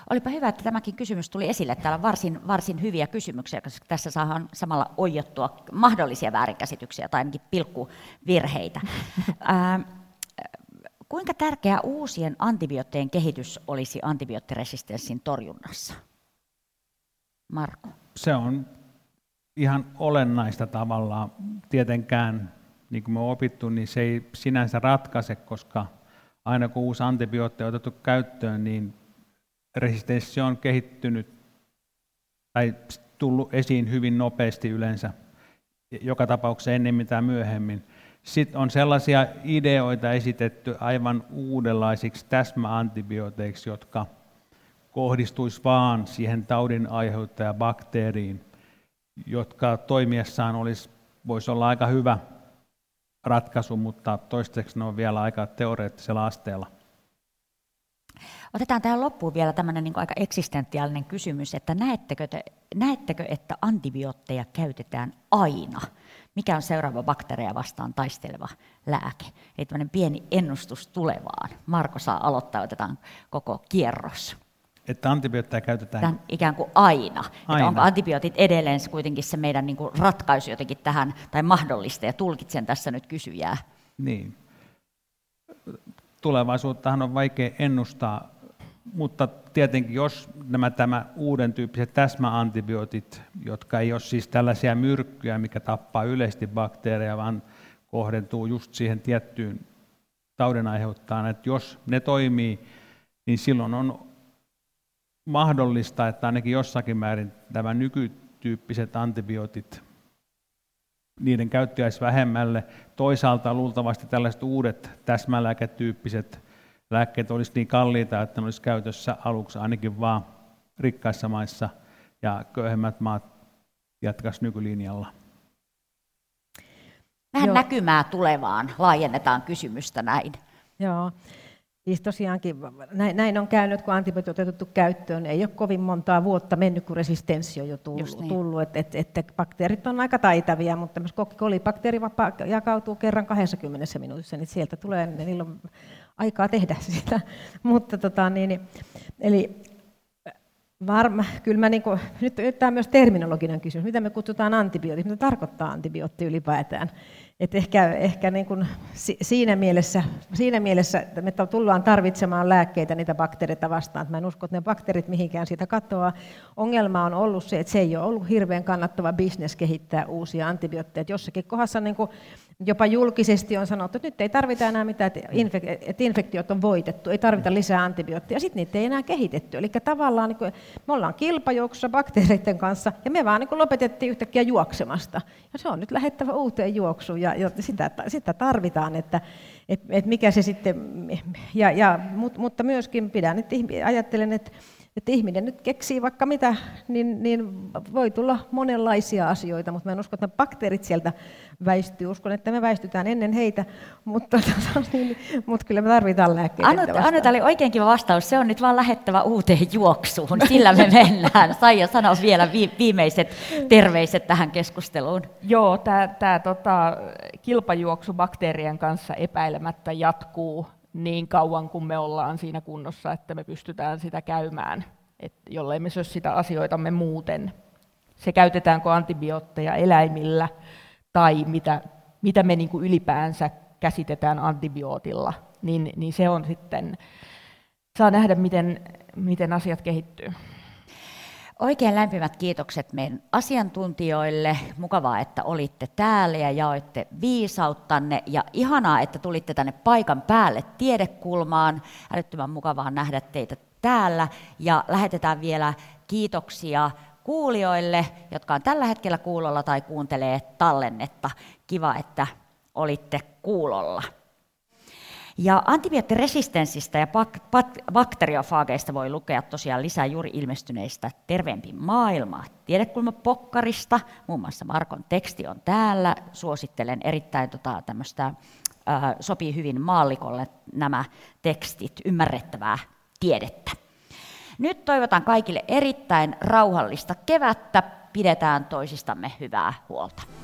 Olipa hyvä, että tämäkin kysymys tuli esille. Täällä on varsin hyviä kysymyksiä, koska tässä saadaan samalla oiottua mahdollisia väärinkäsityksiä tai ainakin pilkkuvirheitä. Kuinka tärkeää uusien antibiootteiden kehitys olisi antibioottiresistenssin torjunnassa? Marko. Se on ihan olennaista tavallaan. Tietenkään, niin kuin me on opittu, niin se ei sinänsä ratkaise, koska aina kun uusi antibiootti on otettu käyttöön, niin resistenssi on kehittynyt tai tullut esiin hyvin nopeasti yleensä, joka tapauksessa ennemmin tai myöhemmin. Sitten on sellaisia ideoita esitetty aivan uudenlaisiksi täsmäantibiooteiksi, jotka kohdistuisivat vain siihen taudin aiheuttajabakteeriin, jotka toimiessaan voisi olla aika hyvä ratkaisu, mutta toistaiseksi ne on vielä aika teoreettisella asteella. Otetaan tähän loppuun vielä tämmöinen niin kuin aika eksistentiaalinen kysymys, että näettekö, että antibiootteja käytetään aina? Mikä on seuraava bakteereja vastaan taisteleva lääke? Eli tämmöinen pieni ennustus tulevaan. Marko saa aloittaa, otetaan koko kierros. Että antibiootteja käytetään? Tämän ikään kuin aina. Että onko antibiootit edelleen kuitenkin se meidän niin kuin ratkaisu jotenkin tähän, tai mahdollista, ja tulkitsen tässä nyt kysyjää. Niin. Tulevaisuuttahan on vaikea ennustaa, mutta tietenkin jos nämä uuden tyyppiset täsmäantibiootit, jotka ei ole siis tällaisia myrkkyjä, mikä tappaa yleisesti bakteereja, vaan kohdentuu just siihen tiettyyn taudin aiheuttaan, että jos ne toimii, niin silloin on mahdollista, että ainakin jossakin määrin nämä nykytyyppiset antibiootit, niiden käyttäisi vähemmälle. Toisaalta luultavasti tällaiset uudet täsmälääketyyppiset lääkkeet olisi niin kalliita, että ne olisi käytössä aluksi ainakin vaan rikkaissa maissa ja köyhemmät maat jatkaisi nykylinjalla. Vähän näkymää tulevaan, laajennetaan kysymystä näin. Joo. Siis tosiaankin näin on käynyt, kun antibiootit on otettu käyttöön. Ei ole kovin montaa vuotta mennyt, kun resistenssi on jo tullut. Että bakteerit on aika taitavia, mutta kolibakteeri jakautuu kerran 20 minuutissa, niin sieltä tulee, niillä on aikaa tehdä sitä. Mutta eli kyllä mä nyt tämä on myös terminologinen kysymys. Mitä me kutsutaan antibiootiksi? Mitä tarkoittaa antibiootti ylipäätään? Et ehkä siinä mielessä me tullaan tarvitsemaan lääkkeitä niitä bakteereita vastaan. Mä en usko, että ne bakteerit mihinkään siitä katoaa. Ongelma on ollut se, että se ei ole ollut hirveän kannattava bisnes kehittää uusia antibiootteja. Jossakin kohdassa jopa julkisesti on sanottu, että nyt ei tarvita enää mitään, että infektiot on voitettu, ei tarvita lisää antibiootteja. Sitten niitä ei enää kehitetty. Eli tavallaan me ollaan kilpajoukossa bakteereiden kanssa ja me vaan lopetettiin yhtäkkiä juoksemasta. Ja se on nyt lähettävä uuteen juoksuun ja sitä tarvitaan, että mikä se sitten, mutta myöskin ajattelen, että ihminen nyt keksii vaikka mitä, niin voi tulla monenlaisia asioita, mutta mä en usko, että bakteerit sieltä väistyy. Uskon, että me väistytään ennen heitä, mutta kyllä me tarvitaan lääkkeitä. Anu, tämä oli oikein kiva vastaus. Se on nyt vaan lähettävä uuteen juoksuun. Sillä me mennään. Saija, sano vielä viimeiset terveiset tähän keskusteluun. Joo, tämä kilpajuoksu bakteerien kanssa epäilemättä jatkuu niin kauan, kun me ollaan siinä kunnossa, että me pystytään sitä käymään, jollei me sös sitä asioitamme muuten. Se käytetäänkö antibiootteja eläimillä tai mitä me ylipäänsä käsitetään antibiootilla, niin se on sitten, saa nähdä miten asiat kehittyy. Oikein lämpimät kiitokset meidän asiantuntijoille. Mukavaa, että olitte täällä ja jaoitte viisauttanne. Ja ihanaa, että tulitte tänne paikan päälle Tiedekulmaan. Älyttömän mukavaa nähdä teitä täällä. Ja lähetetään vielä kiitoksia kuulijoille, jotka on tällä hetkellä kuulolla tai kuuntelee tallennetta. Kiva, että olitte kuulolla. Ja antibioottiresistenssistä ja bakteriofaageista voi lukea tosiaan lisää juuri ilmestyneistä Terveempi maailma Tiedekulma-pokkarista. Muun muassa Markon teksti on täällä. Suosittelen erittäin sopii hyvin maallikolle nämä tekstit, ymmärrettävää tiedettä. Nyt toivotan kaikille erittäin rauhallista kevättä. Pidetään toisistamme hyvää huolta.